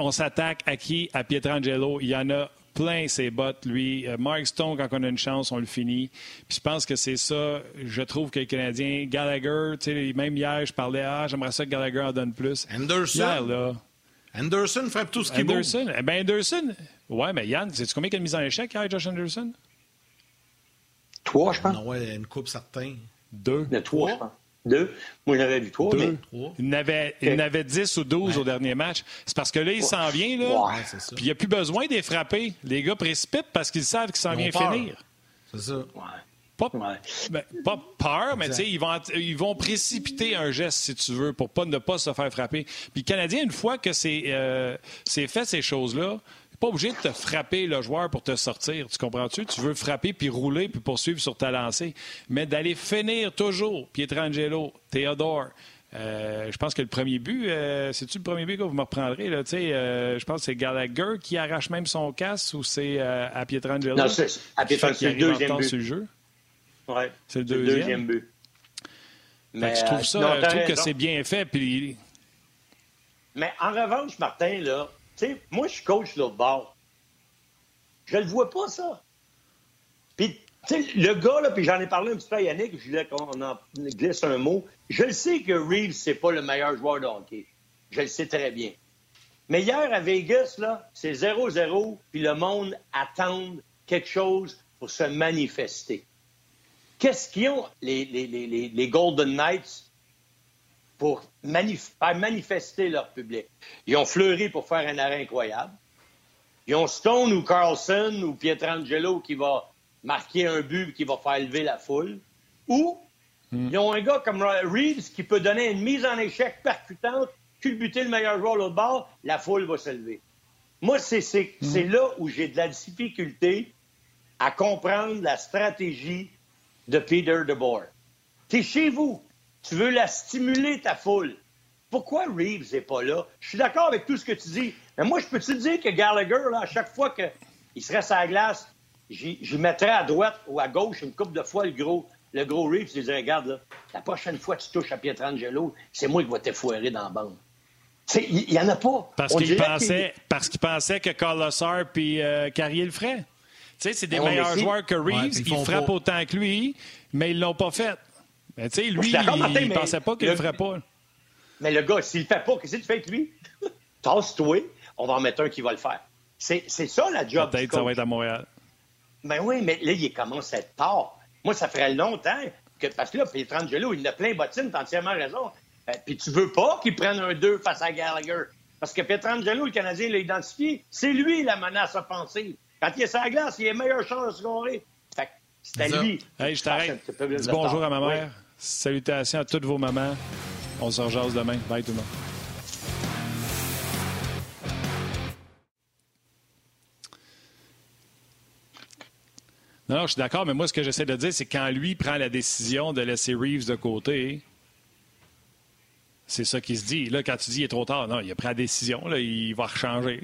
on s'attaque à qui? À Pietrangelo. Il y en a plein ses bottes, lui. Mark Stone, quand on a une chance, on le finit. Puis je pense que c'est ça, je trouve que les Canadiens, Gallagher, tu sais, même hier, je parlais, ah, j'aimerais ça que Gallagher en donne plus. Anderson. Hier, là, Anderson frappe tout ce qui bouge. Anderson, eh bien Anderson, ouais, mais Yann, sais-tu combien il a mis en échec hier, Josh Anderson? Trois, je pense. Non, ouais, une coupe certaine. Deux. Il y a trois, je pense. Deux. Moi, il en avait vu trois. Mais... Il n'avait okay. dix ou douze ouais. au dernier match. C'est parce que là, il ouais. s'en vient. Là. Ouais, c'est ça. Puis il n'y a plus besoin d'être frappé. Les gars précipitent parce qu'ils savent qu'ils s'en viennent finir. C'est ça. Ouais. Pas, ouais. Ben, pas peur, mais ils vont, ils vont précipiter un geste, si tu veux, pour pas, ne pas se faire frapper. Puis le Canadien, une fois que c'est, euh, c'est fait ces choses-là, pas obligé de te frapper le joueur pour te sortir. Tu comprends-tu? Tu veux frapper, puis rouler, puis poursuivre sur ta lancée. Mais d'aller finir toujours, Pietrangelo, Tatar. Euh, je pense que le premier but, euh, c'est-tu le premier but que vous me reprendrez? Là, euh, je pense que c'est Gallagher qui arrache même son casque ou c'est euh, à Pietrangelo? Non, c'est à Pietrangelo. C'est le deuxième but. Sur le jeu. Ouais, c'est le deuxième, deuxième but. Mais, que je trouve, ça, non, je trouve que c'est bien fait. Puis... Mais en revanche, Martin, là, tu sais, moi, je suis coach de l'autre bord. Je le vois pas, ça. Puis, tu sais, le gars, là, puis j'en ai parlé un petit peu à Yannick, je voulais qu'on en glisse un mot. Je le sais que Reaves, c'est pas le meilleur joueur de hockey. Je le sais très bien. Mais hier, à Vegas, là, c'est zéro zéro, puis le monde attend quelque chose pour se manifester. Qu'est-ce qu'ils ont, les, les, les, les Golden Knights, pour manif- faire manifester leur public? Ils ont Fleury pour faire un arrêt incroyable. Ils ont Stone ou Carlson ou Pietrangelo qui va marquer un but qui va faire lever la foule. Ou mm. ils ont un gars comme Reaves qui peut donner une mise en échec percutante, culbuter le meilleur joueur de l'autre bord, la foule va se lever. Moi, c'est, c'est, mm. c'est là où j'ai de la difficulté à comprendre la stratégie de Peter DeBoer. T'es chez vous. Tu veux la stimuler, ta foule. Pourquoi Reaves n'est pas là? Je suis d'accord avec tout ce que tu dis. Mais moi, je peux te dire que Gallagher, là, à chaque fois qu'il serait sur la glace, j'y, j'y mettrais à droite ou à gauche une couple de fois le gros, le gros Reaves. Je lui dirais, regarde, là, la prochaine fois que tu touches à Pietrangelo, c'est moi qui vais t'effouerer dans la bande. Il n'y en a pas. Parce qu'il, pensait, qu'il... parce qu'il pensait que Carlosar puis euh, Carrier le feraient. Tu sais, c'est des on meilleurs joueurs que Reaves. Ouais, ils ils frappent pas. Autant que lui, mais ils ne l'ont pas fait. Mais tu sais, lui, il ne pensait pas qu'il le ferait pas. Mais le gars, s'il le fait pas, qu'est-ce que tu fais avec lui? Tasse-toi, on va en mettre un qui va le faire. C'est, c'est ça, la job. Peut-être que ça va être à Montréal. Ben oui, mais là, il commence à être tard. Moi, ça ferait longtemps, que, parce que là, Pietrangelo, il en a plein bottine, t'as entièrement raison. Euh, Puis tu veux pas qu'il prenne un deux face à Gallagher. Parce que Pietrangelo, le Canadien l'a identifié, c'est lui la menace offensive. Quand il est sur la glace, il a meilleure chance de scorer. Fait que c'était lui. Hey, je t'arrête. Dis bonjour à ma mère. Oui. Salutations à toutes vos mamans. On se rejase demain. Bye tout le monde. Non, non, je suis d'accord, mais moi, ce que j'essaie de dire, c'est quand lui prend la décision de laisser Reaves de côté, c'est ça qu'il se dit. Là, quand tu dis il est trop tard, non, il a pris la décision, là, il va rechanger.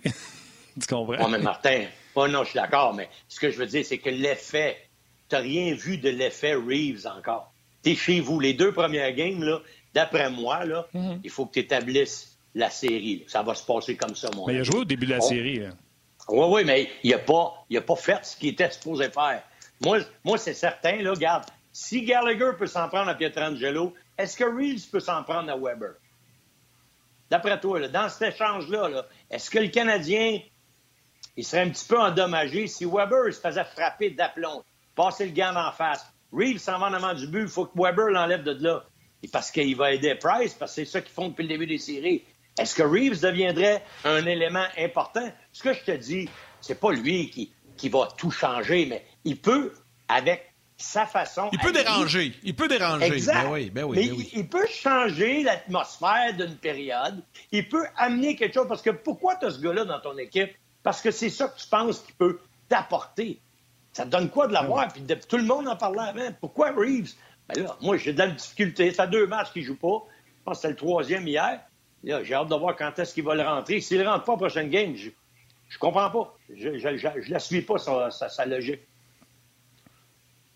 Tu comprends? Oui, mais Martin, oh non, je suis d'accord, mais ce que je veux dire, c'est que l'effet, tu n'as rien vu de l'effet Reaves encore. T'es chez vous. Les deux premières games, là, d'après moi, là, mm-hmm. il faut que tu établisses la série. Ça va se passer comme ça, mon ami. Mais il a joué au début de la bon. série. Oui, oui, mais il n'a pas, pas fait ce qu'il était supposé faire. Moi, moi c'est certain, là, regarde, si Gallagher peut s'en prendre à Pietrangelo, est-ce que Reaves peut s'en prendre à Weber? D'après toi, là, dans cet échange-là, là, est-ce que le Canadien il serait un petit peu endommagé si Weber il se faisait frapper d'aplomb, passer le gant en face? Reaves s'en va en avant du but, il faut que Weber l'enlève de là. Et parce qu'il va aider Price, parce que c'est ça qu'ils font depuis le début des séries. Est-ce que Reaves deviendrait un élément important? Ce que je te dis, c'est pas lui qui, qui va tout changer, mais il peut, avec sa façon... Il peut déranger, lui. il peut déranger. Exact. Ben oui, ben oui, Mais ben oui. Il, il peut changer l'atmosphère d'une période, il peut amener quelque chose, parce que pourquoi tu as ce gars-là dans ton équipe? Parce que c'est ça que tu penses qu'il peut t'apporter. Ça te donne quoi de l'avoir? Puis de, tout le monde en parlait avant. Pourquoi Reaves? Ben là, moi, j'ai de la difficulté. Ça fait deux matchs qu'il ne joue pas. Je pense que c'était le troisième hier. Là, j'ai hâte de voir quand est-ce qu'il va le rentrer. S'il ne rentre pas à la prochaine game, je ne comprends pas. Je ne la suis pas, sa, sa, sa logique.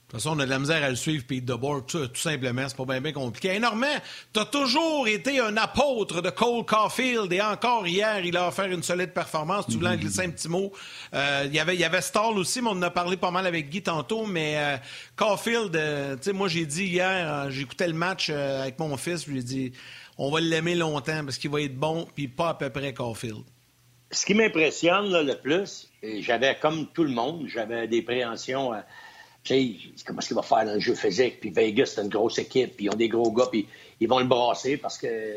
De toute façon, on a de la misère à le suivre, Peter DeBoer, tout, tout simplement. C'est pas bien, bien compliqué. Énormément, tu as toujours été un apôtre de Cole Caufield, et encore hier, il a offert une solide performance. Mm-hmm. Tu voulais en glisser un petit mot. Euh, y avait, y avait Stahl aussi, mais on en a parlé pas mal avec Guy tantôt. Mais euh, Caufield, euh, tu sais, moi, j'ai dit hier, hein, j'écoutais le match euh, avec mon fils, puis j'ai dit, on va l'aimer longtemps parce qu'il va être bon, puis pas à peu près Caufield. Ce qui m'impressionne là, le plus, et j'avais, comme tout le monde, j'avais des préhensions... Euh, T'sais, comment est-ce qu'il va faire dans le jeu physique? Puis Vegas, c'est une grosse équipe, puis ils ont des gros gars, puis ils vont le brasser parce que,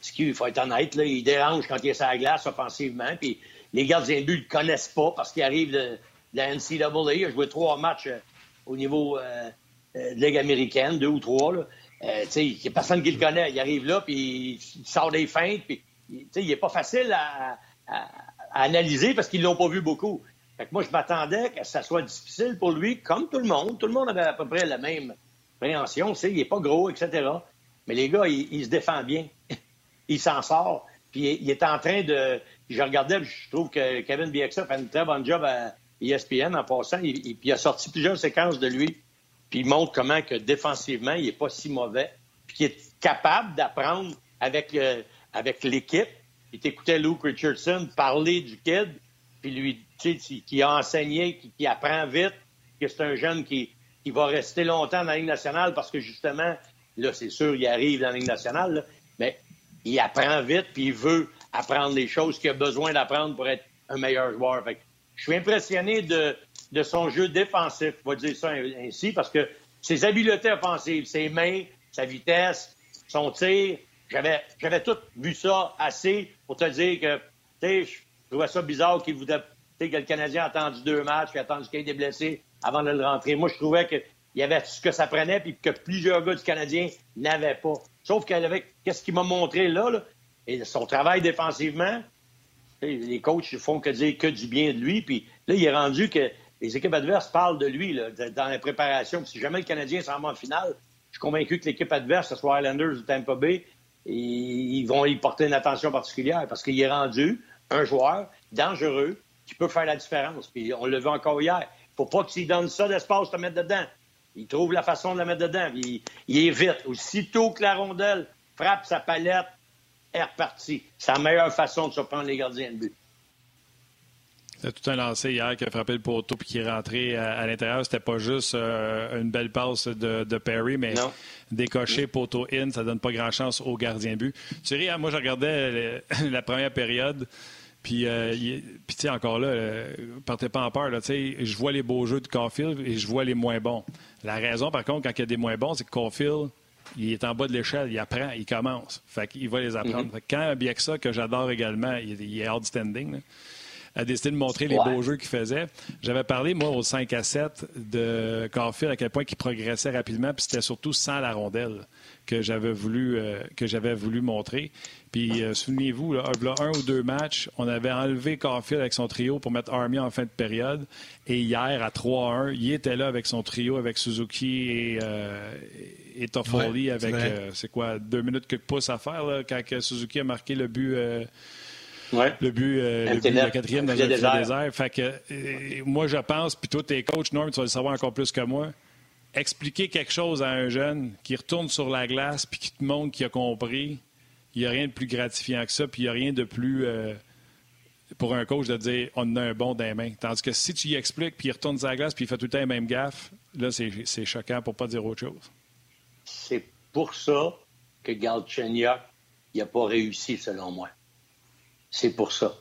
ce qu'il faut être honnête, là, il dérange quand il est sur la glace offensivement, puis les gardiens de but ne le connaissent pas parce qu'il arrive de, de la N C A A. Il a joué trois matchs euh, au niveau euh, de Ligue américaine, deux ou trois. Là. Euh, t'sais, il n'y a personne qui le connaît. Il arrive là, puis il sort des feintes, puis t'sais, il n'est pas facile à, à, à analyser parce qu'ils ne l'ont pas vu beaucoup. Fait que moi, je m'attendais que ça soit difficile pour lui, comme tout le monde. Tout le monde avait à peu près la même préhension. C'est, il n'est pas gros, et cetera. Mais les gars, il, il se défend bien. Il s'en sort. Puis il est en train de... Je regardais, je trouve que Kevin Bieksa fait une très bonne job à E S P N en passant. Il, il, il a sorti plusieurs séquences de lui. Puis il montre comment que défensivement, il n'est pas si mauvais. Puis qu'il est capable d'apprendre avec, euh, avec l'équipe. Il t'écoutait Luke Richardson parler du kid. Puis lui, tu sais, qui a enseigné, qui, qui apprend vite, que c'est un jeune qui, qui va rester longtemps dans la Ligue nationale parce que, justement, là, c'est sûr, il arrive dans la Ligue nationale, là, mais il apprend vite, puis il veut apprendre les choses qu'il a besoin d'apprendre pour être un meilleur joueur. Fait que je suis impressionné de, de son jeu défensif, on va dire ça ainsi, parce que ses habiletés offensives, ses mains, sa vitesse, son tir, j'avais, j'avais tout vu ça assez pour te dire que, tu sais, je trouvais ça bizarre qu'il voulait, que le Canadien a attendu deux matchs, puis a attendu qu'il ait des blessés avant de le rentrer. Moi, je trouvais qu'il y avait ce que ça prenait, puis que plusieurs gars du Canadien n'avaient pas. Sauf qu'avec qu'est-ce qu'il m'a montré là, là, et son travail défensivement, les coachs ne font que dire que du bien de lui, puis là, il est rendu que les équipes adverses parlent de lui là, dans la préparation. Puis si jamais le Canadien s'en va en finale, je suis convaincu que l'équipe adverse, que ce soit Islanders ou Tampa Bay, ils vont y porter une attention particulière parce qu'il est rendu un joueur dangereux qui peut faire la différence. Puis on l'a vu encore hier. Il ne faut pas que s'il donne ça d'espace, te mettre dedans. Il trouve la façon de le mettre dedans. Il, il évite. Aussitôt que la rondelle frappe sa palette, elle est repartie. C'est la meilleure façon de surprendre les gardiens de but. C'était tout un lancer hier qui a frappé le poteau puis qui est rentré à, à l'intérieur. C'était pas juste euh, une belle passe de, de Perry, mais non. Décoché, poteau in, ça donne pas grand-chance au gardien but. Tu ris, moi, je regardais le, la première période, puis, euh, y, puis tu sais, encore là, euh, partez pas en peur, là, tu sais, je vois les beaux jeux de Caufield et je vois les moins bons. La raison, par contre, quand il y a des moins bons, c'est que Caufield, il est en bas de l'échelle, il apprend, il commence. Fait qu'il va les apprendre. Mm-hmm. Fait que quand Bieksa, que j'adore également, il, il est outstanding, là, a décidé de montrer les ouais. beaux jeux qu'il faisait. J'avais parlé, moi, au cinq à sept de Caufield, à quel point il progressait rapidement, puis c'était surtout sans la rondelle que j'avais voulu, euh, que j'avais voulu montrer. Puis, euh, souvenez-vous, là, là, un ou deux matchs, on avait enlevé Caufield avec son trio pour mettre Armia en fin de période, et hier, à trois à un, il était là avec son trio, avec Suzuki et, euh, et Toffoli, ouais, avec, c'est, euh, c'est quoi, deux minutes que pousse à faire, là, quand Suzuki a marqué le but... Euh, Ouais. Le but, euh, le but de la quatrième dans le désert. Fait que, euh, moi, je pense, puis toi, t'es coach, Norm, tu vas le savoir encore plus que moi, expliquer quelque chose à un jeune qui retourne sur la glace puis qui te montre qu'il a compris, il n'y a rien de plus gratifiant que ça, puis il n'y a rien de plus, euh, pour un coach, de dire « on a un bon dans les mains ». Tandis que si tu y expliques, puis il retourne sur la glace, puis il fait tout le temps les mêmes gaffes, là, c'est, c'est choquant pour ne pas dire autre chose. C'est pour ça que Galchenyuk n'a pas réussi, selon moi. C'est pour ça.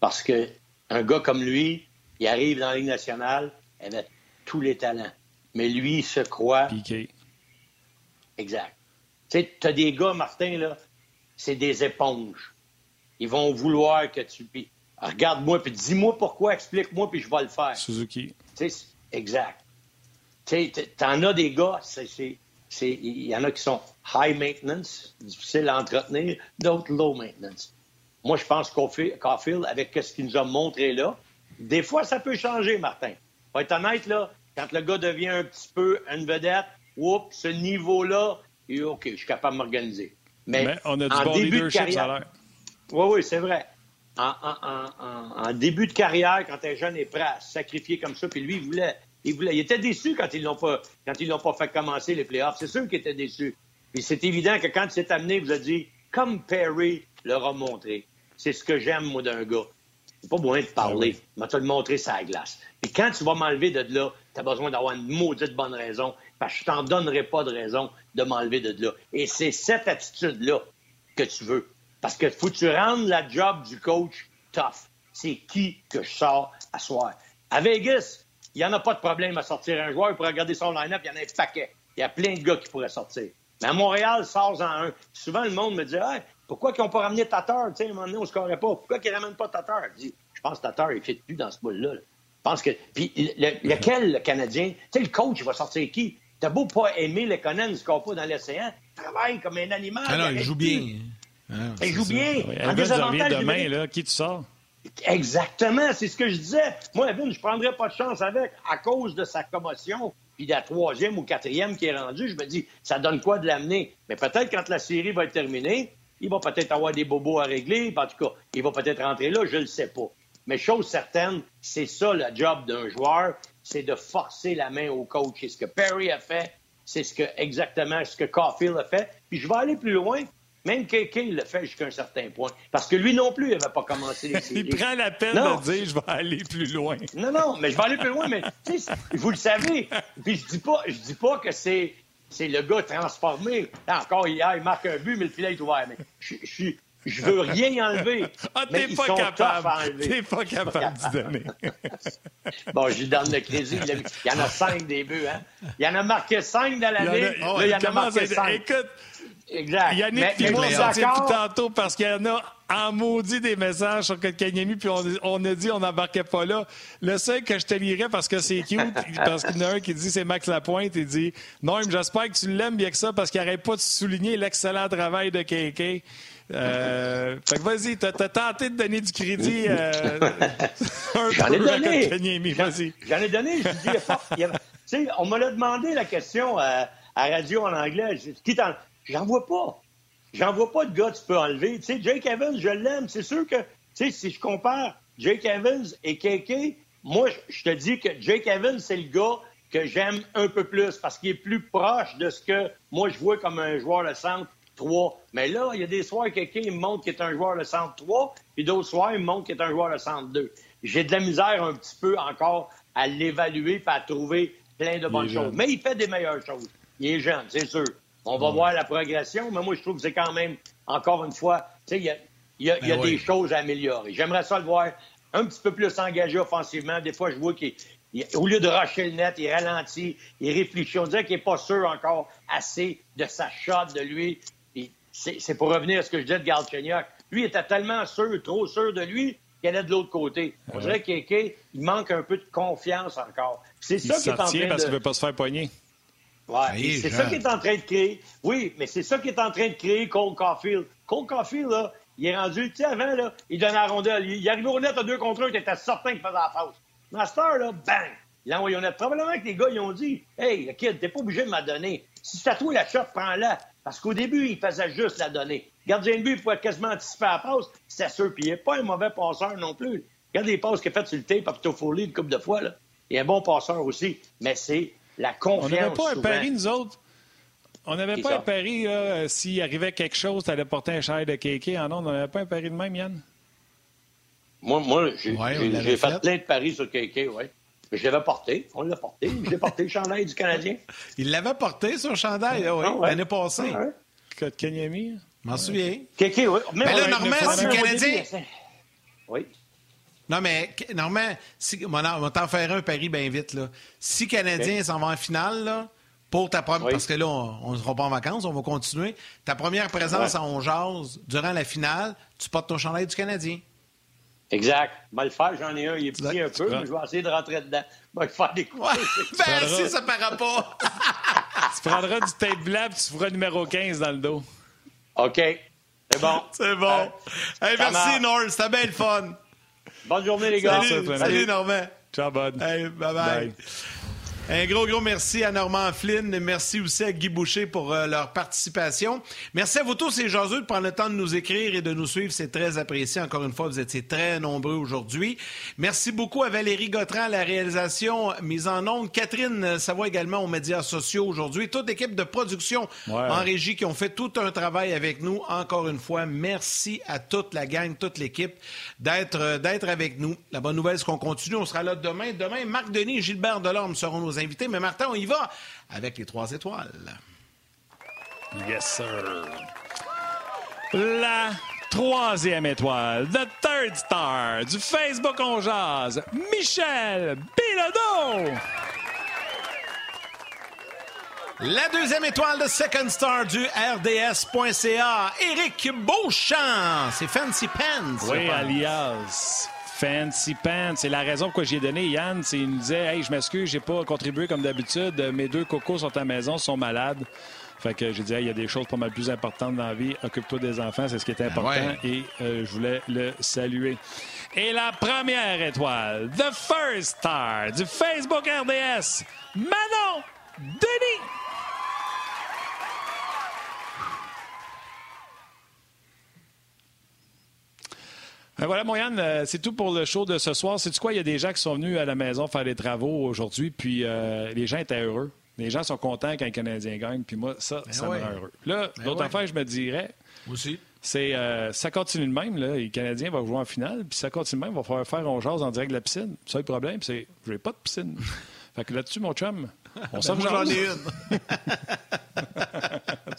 Parce que un gars comme lui, il arrive dans la Ligue nationale avec tous les talents. Mais lui, il se croit... Piqué. Exact. Tu sais, t'as des gars, Martin, là, c'est des éponges. Ils vont vouloir que tu... Regarde-moi, puis dis-moi pourquoi, explique-moi, puis je vais le faire. Suzuki. Tu sais, exact. Tu sais, t'en as des gars, c'est, c'est, c'est, il y en a qui sont high maintenance, difficile à entretenir, d'autres low maintenance. Moi, je pense qu'au Caufield, avec ce qu'il nous a montré là, des fois, ça peut changer, Martin. Faut être honnête, là, quand le gars devient un petit peu une vedette, oups, ce niveau-là, et OK, je suis capable de m'organiser. Mais, Mais on a du en bon début leadership, de carrière, ça a l'air. Oui, oui, c'est vrai. En, en, en, en début de carrière, quand un jeune est prêt à se sacrifier comme ça, puis lui, il voulait, il voulait. Il était déçu quand ils l'ont pas, quand ils l'ont pas fait commencer les playoffs. C'est sûr qu'il était déçu. Puis c'est évident que quand il s'est amené, il vous a dit, comme Perry leur a montré. C'est ce que j'aime, moi, d'un gars. C'est pas besoin de parler. Il m'a te le montrer sur la glace. Et quand tu vas m'enlever de là, tu as besoin d'avoir une maudite bonne raison, parce que je t'en donnerai pas de raison de m'enlever de là. Et c'est cette attitude-là que tu veux. Parce que faut que tu rendes la job du coach tough. C'est qui que je sors à soir. À Vegas, il n'y en a pas de problème à sortir un joueur. Il pourrait regarder son line-up, il y en a un paquet. Il y a plein de gars qui pourraient sortir. Mais à Montréal, sors-en un. Souvent, le monde me dit hey, « Pourquoi ils n'ont pas ramené Tatar? » Tu sais, à un moment donné, on ne scorait pas. Pourquoi ils ne ramènent pas Tatar? Je dis, je pense que Tatar, il ne fit plus dans ce boule-là. Là. Je pense que... Puis le, lequel, le Canadien? Tu sais, le coach, il va sortir qui? T'as beau pas aimer les Conan, ne score pas dans l'océan. Il travaille comme un animal. Alors, il joue bien. Ah, il joue ça. bien. Oui, en désavantage, demain, là, qui tu sors? Exactement, c'est ce que je disais. Moi, Evin, je ne prendrais pas de chance avec à cause de sa commotion. Puis la troisième ou quatrième qui est rendue, je me dis, ça donne quoi de l'amener? Mais peut-être quand la série va être terminée, il va peut-être avoir des bobos à régler. En tout cas, il va peut-être rentrer là, je ne le sais pas. Mais chose certaine, c'est ça le job d'un joueur, c'est de forcer la main au coach. C'est ce que Perry a fait, c'est ce que, exactement ce que Caufield a fait. Puis je vais aller plus loin. Même K K le fait jusqu'à un certain point. Parce que lui non plus, il n'avait pas commencé les séries. Il prend la peine non. de dire « je vais aller plus loin ». Non, non, mais je vais aller plus loin, mais vous le savez. Puis je dis pas, je dis pas que c'est, c'est le gars transformé. Là, encore hier, il marque un but, mais le filet est ouvert. Mais je, je, je veux rien enlever. Ah, t'es mais pas, ils capable. À enlever. T'es pas capable. T'es pas capable d'y donner. Bon, je lui donne le crédit. Il y en a cinq des buts, hein. Il y en a marqué cinq dans l'année. Il y en a, oh, là, il y en a marqué cinq. Écoute, exact. Yannick, puis moi, on s'en tient plus tantôt parce qu'il y en a en maudit des messages sur Kotkaniemi, puis on, on a dit on n'embarquait pas là. Le seul que je te lirais parce que c'est cute, parce qu'il y en a un qui dit c'est Max Lapointe, il dit non, mais j'espère que tu l'aimes bien que ça parce qu'il n'arrête pas de souligner l'excellent travail de K K. Euh, fait que vas-y, t'as, t'as tenté de donner du crédit euh, un j'en peu à Kotkaniemi, vas-y. J'en, j'en ai donné, je dis, tu sais, on me l'a demandé la question euh, à radio en anglais, qui t'en. J'en vois pas. J'en vois pas de gars que tu peux enlever. Tu sais, Jake Evans, je l'aime. C'est sûr que, tu sais, si je compare Jake Evans et K K, moi, je te dis que Jake Evans, c'est le gars que j'aime un peu plus parce qu'il est plus proche de ce que moi, je vois comme un joueur de centre trois. Mais là, il y a des soirs, K K, il me montre qu'il est un joueur de centre trois, puis d'autres soirs, il me montre qu'il est un joueur de centre deux. J'ai de la misère un petit peu encore à l'évaluer et à trouver plein de bonnes choses. Mais il fait des meilleures choses. Il est jeune, c'est sûr. On va mmh. voir la progression, mais moi, je trouve que c'est quand même, encore une fois, tu sais, il y a, y a, ben y a oui. des choses à améliorer. J'aimerais ça le voir un petit peu plus engagé offensivement. Des fois, je vois qu'il, il, au lieu de rusher le net, il ralentit, il réfléchit. On dirait qu'il n'est pas sûr encore assez de sa shot, de lui. Et c'est, c'est pour revenir à ce que je disais de Galchenyuk. Lui, il était tellement sûr, trop sûr de lui, qu'il allait de l'autre côté. On dirait qu'il il manque un peu de confiance encore. C'est il ça qui est en train de... parce qu'il ne veut pas se faire poigner. Ouais, oui, c'est genre. ça qui est en train de créer. Oui, mais c'est ça qui est en train de créer Cole Caufield. Cole Caufield, là, il est rendu, tu sais, avant, là, il donnait la rondelle. Il arrivait au net à deux contre un, il était certain qu'il faisait la faute. Master, là, bang! Il l'a envoyé au net. Probablement que les gars, ils ont dit, hey, le kid, t'es pas obligé de me la donner. Si c'est à toi la shot, prends-la. Parce qu'au début, il faisait juste la donner. Gardien de but, il pouvait quasiment anticiper la passe. C'est sûr, puis il n'est pas un mauvais passeur non plus. Regarde les passes qu'il a faites sur le tape, plutôt fourlé une couple de fois, là. Il est un bon passeur aussi, mais c'est. La confiance, on n'avait pas souvent. un pari, nous autres. On n'avait pas ça. un pari, là, euh, s'il arrivait quelque chose, t'allais porter un chair de Kéké. Ah non, on n'avait pas un pari de même, Yann? Moi, moi j'ai, ouais, j'ai, j'ai fait. fait plein de paris sur Kéké, oui. Je l'avais porté, on l'a porté. J'ai porté le chandail du Canadien. Il l'avait porté, sur le chandail, oui, ouais. l'année passée. Ouais. Kotkaniemi, m'en ouais. souviens. Kéké, oui. Mais ben là, Normand, c'est le Canadien. Oui. Non, mais normalement, si, on va t'en faire un pari bien vite. Là. Si Canadien okay. s'en va en finale, là, pour ta première... Oui. Parce que là, on ne sera pas en vacances, on va continuer. Ta première présence ouais. à On jase durant la finale, tu portes ton chandail du Canadien. Exact. Mal le faire, j'en ai un, il est petit un peu, mais je vais essayer de rentrer dedans. Je vais faire des coups. Ouais, ben, prendras... si ça ne paraît pas. Tu prendras du tape blanc et tu feras numéro quinze dans le dos. OK. C'est bon. C'est bon. Euh, hey, merci, Norm. C'était bien le fun. Bonne journée, les gars. Salut, salut, salut Normand. Ciao, bud. Hey, bye-bye. Un gros, gros merci à Norman Flynn. Merci aussi à Guy Boucher pour euh, leur participation. Merci à vous tous, c'est jaseux, de prendre le temps de nous écrire et de nous suivre. C'est très apprécié. Encore une fois, vous étiez très nombreux aujourd'hui. Merci beaucoup à Valérie Gautran, à la réalisation mise en onde. Catherine Savoie également aux médias sociaux aujourd'hui. Toute l'équipe de production ouais. en régie qui ont fait tout un travail avec nous. Encore une fois, merci à toute la gang, toute l'équipe d'être, euh, d'être avec nous. La bonne nouvelle, c'est qu'on continue. On sera là demain. Demain, Marc Denis et Gilbert Delorme seront nos invités, mais Martin, on y va avec les trois étoiles. Yes, sir. La troisième étoile, the third star du Facebook On Jase, Michel Bilodeau. La deuxième étoile, the second star du R D S point C A, Éric Beauchamp. C'est Fancy Pants. Oui, alias Fancy Pants. C'est la raison pourquoi j'y ai donné, Yann. C'est, il me disait, hey, je m'excuse, j'ai pas contribué comme d'habitude. Mes deux cocos sont à la maison, sont malades. Fait que j'ai dit, il hey, y a des choses pas mal plus importantes dans la vie. Occupe-toi des enfants, c'est ce qui est important. Ben ouais. Et euh, je voulais le saluer. Et la première étoile, the first star du Facebook R D S, Manon Denis. Ben voilà, mon Yann, euh, c'est tout pour le show de ce soir. Sais-tu quoi? Il y a des gens qui sont venus à la maison faire des travaux aujourd'hui, puis euh, les gens étaient heureux. Les gens sont contents quand le Canadien gagne, puis moi, ça, ben ça ouais. me rend heureux. Là, ben l'autre ouais. affaire, je me dirais, aussi. c'est euh, ça continue de même, là, les Canadiens vont jouer en finale, puis ça continue de même, il va falloir faire on jase en direct de la piscine. Ça, le problème, c'est je n'ai pas de piscine. Fait que là-dessus, mon chum, on s'en fout. J'en ai une.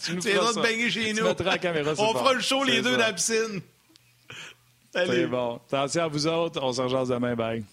Tu nous c'est l'autre baigner chez nous. Caméra, on fera le show les deux dans la piscine. Allez. C'est bon. Attention à vous autres. On se rejoint demain. Bye.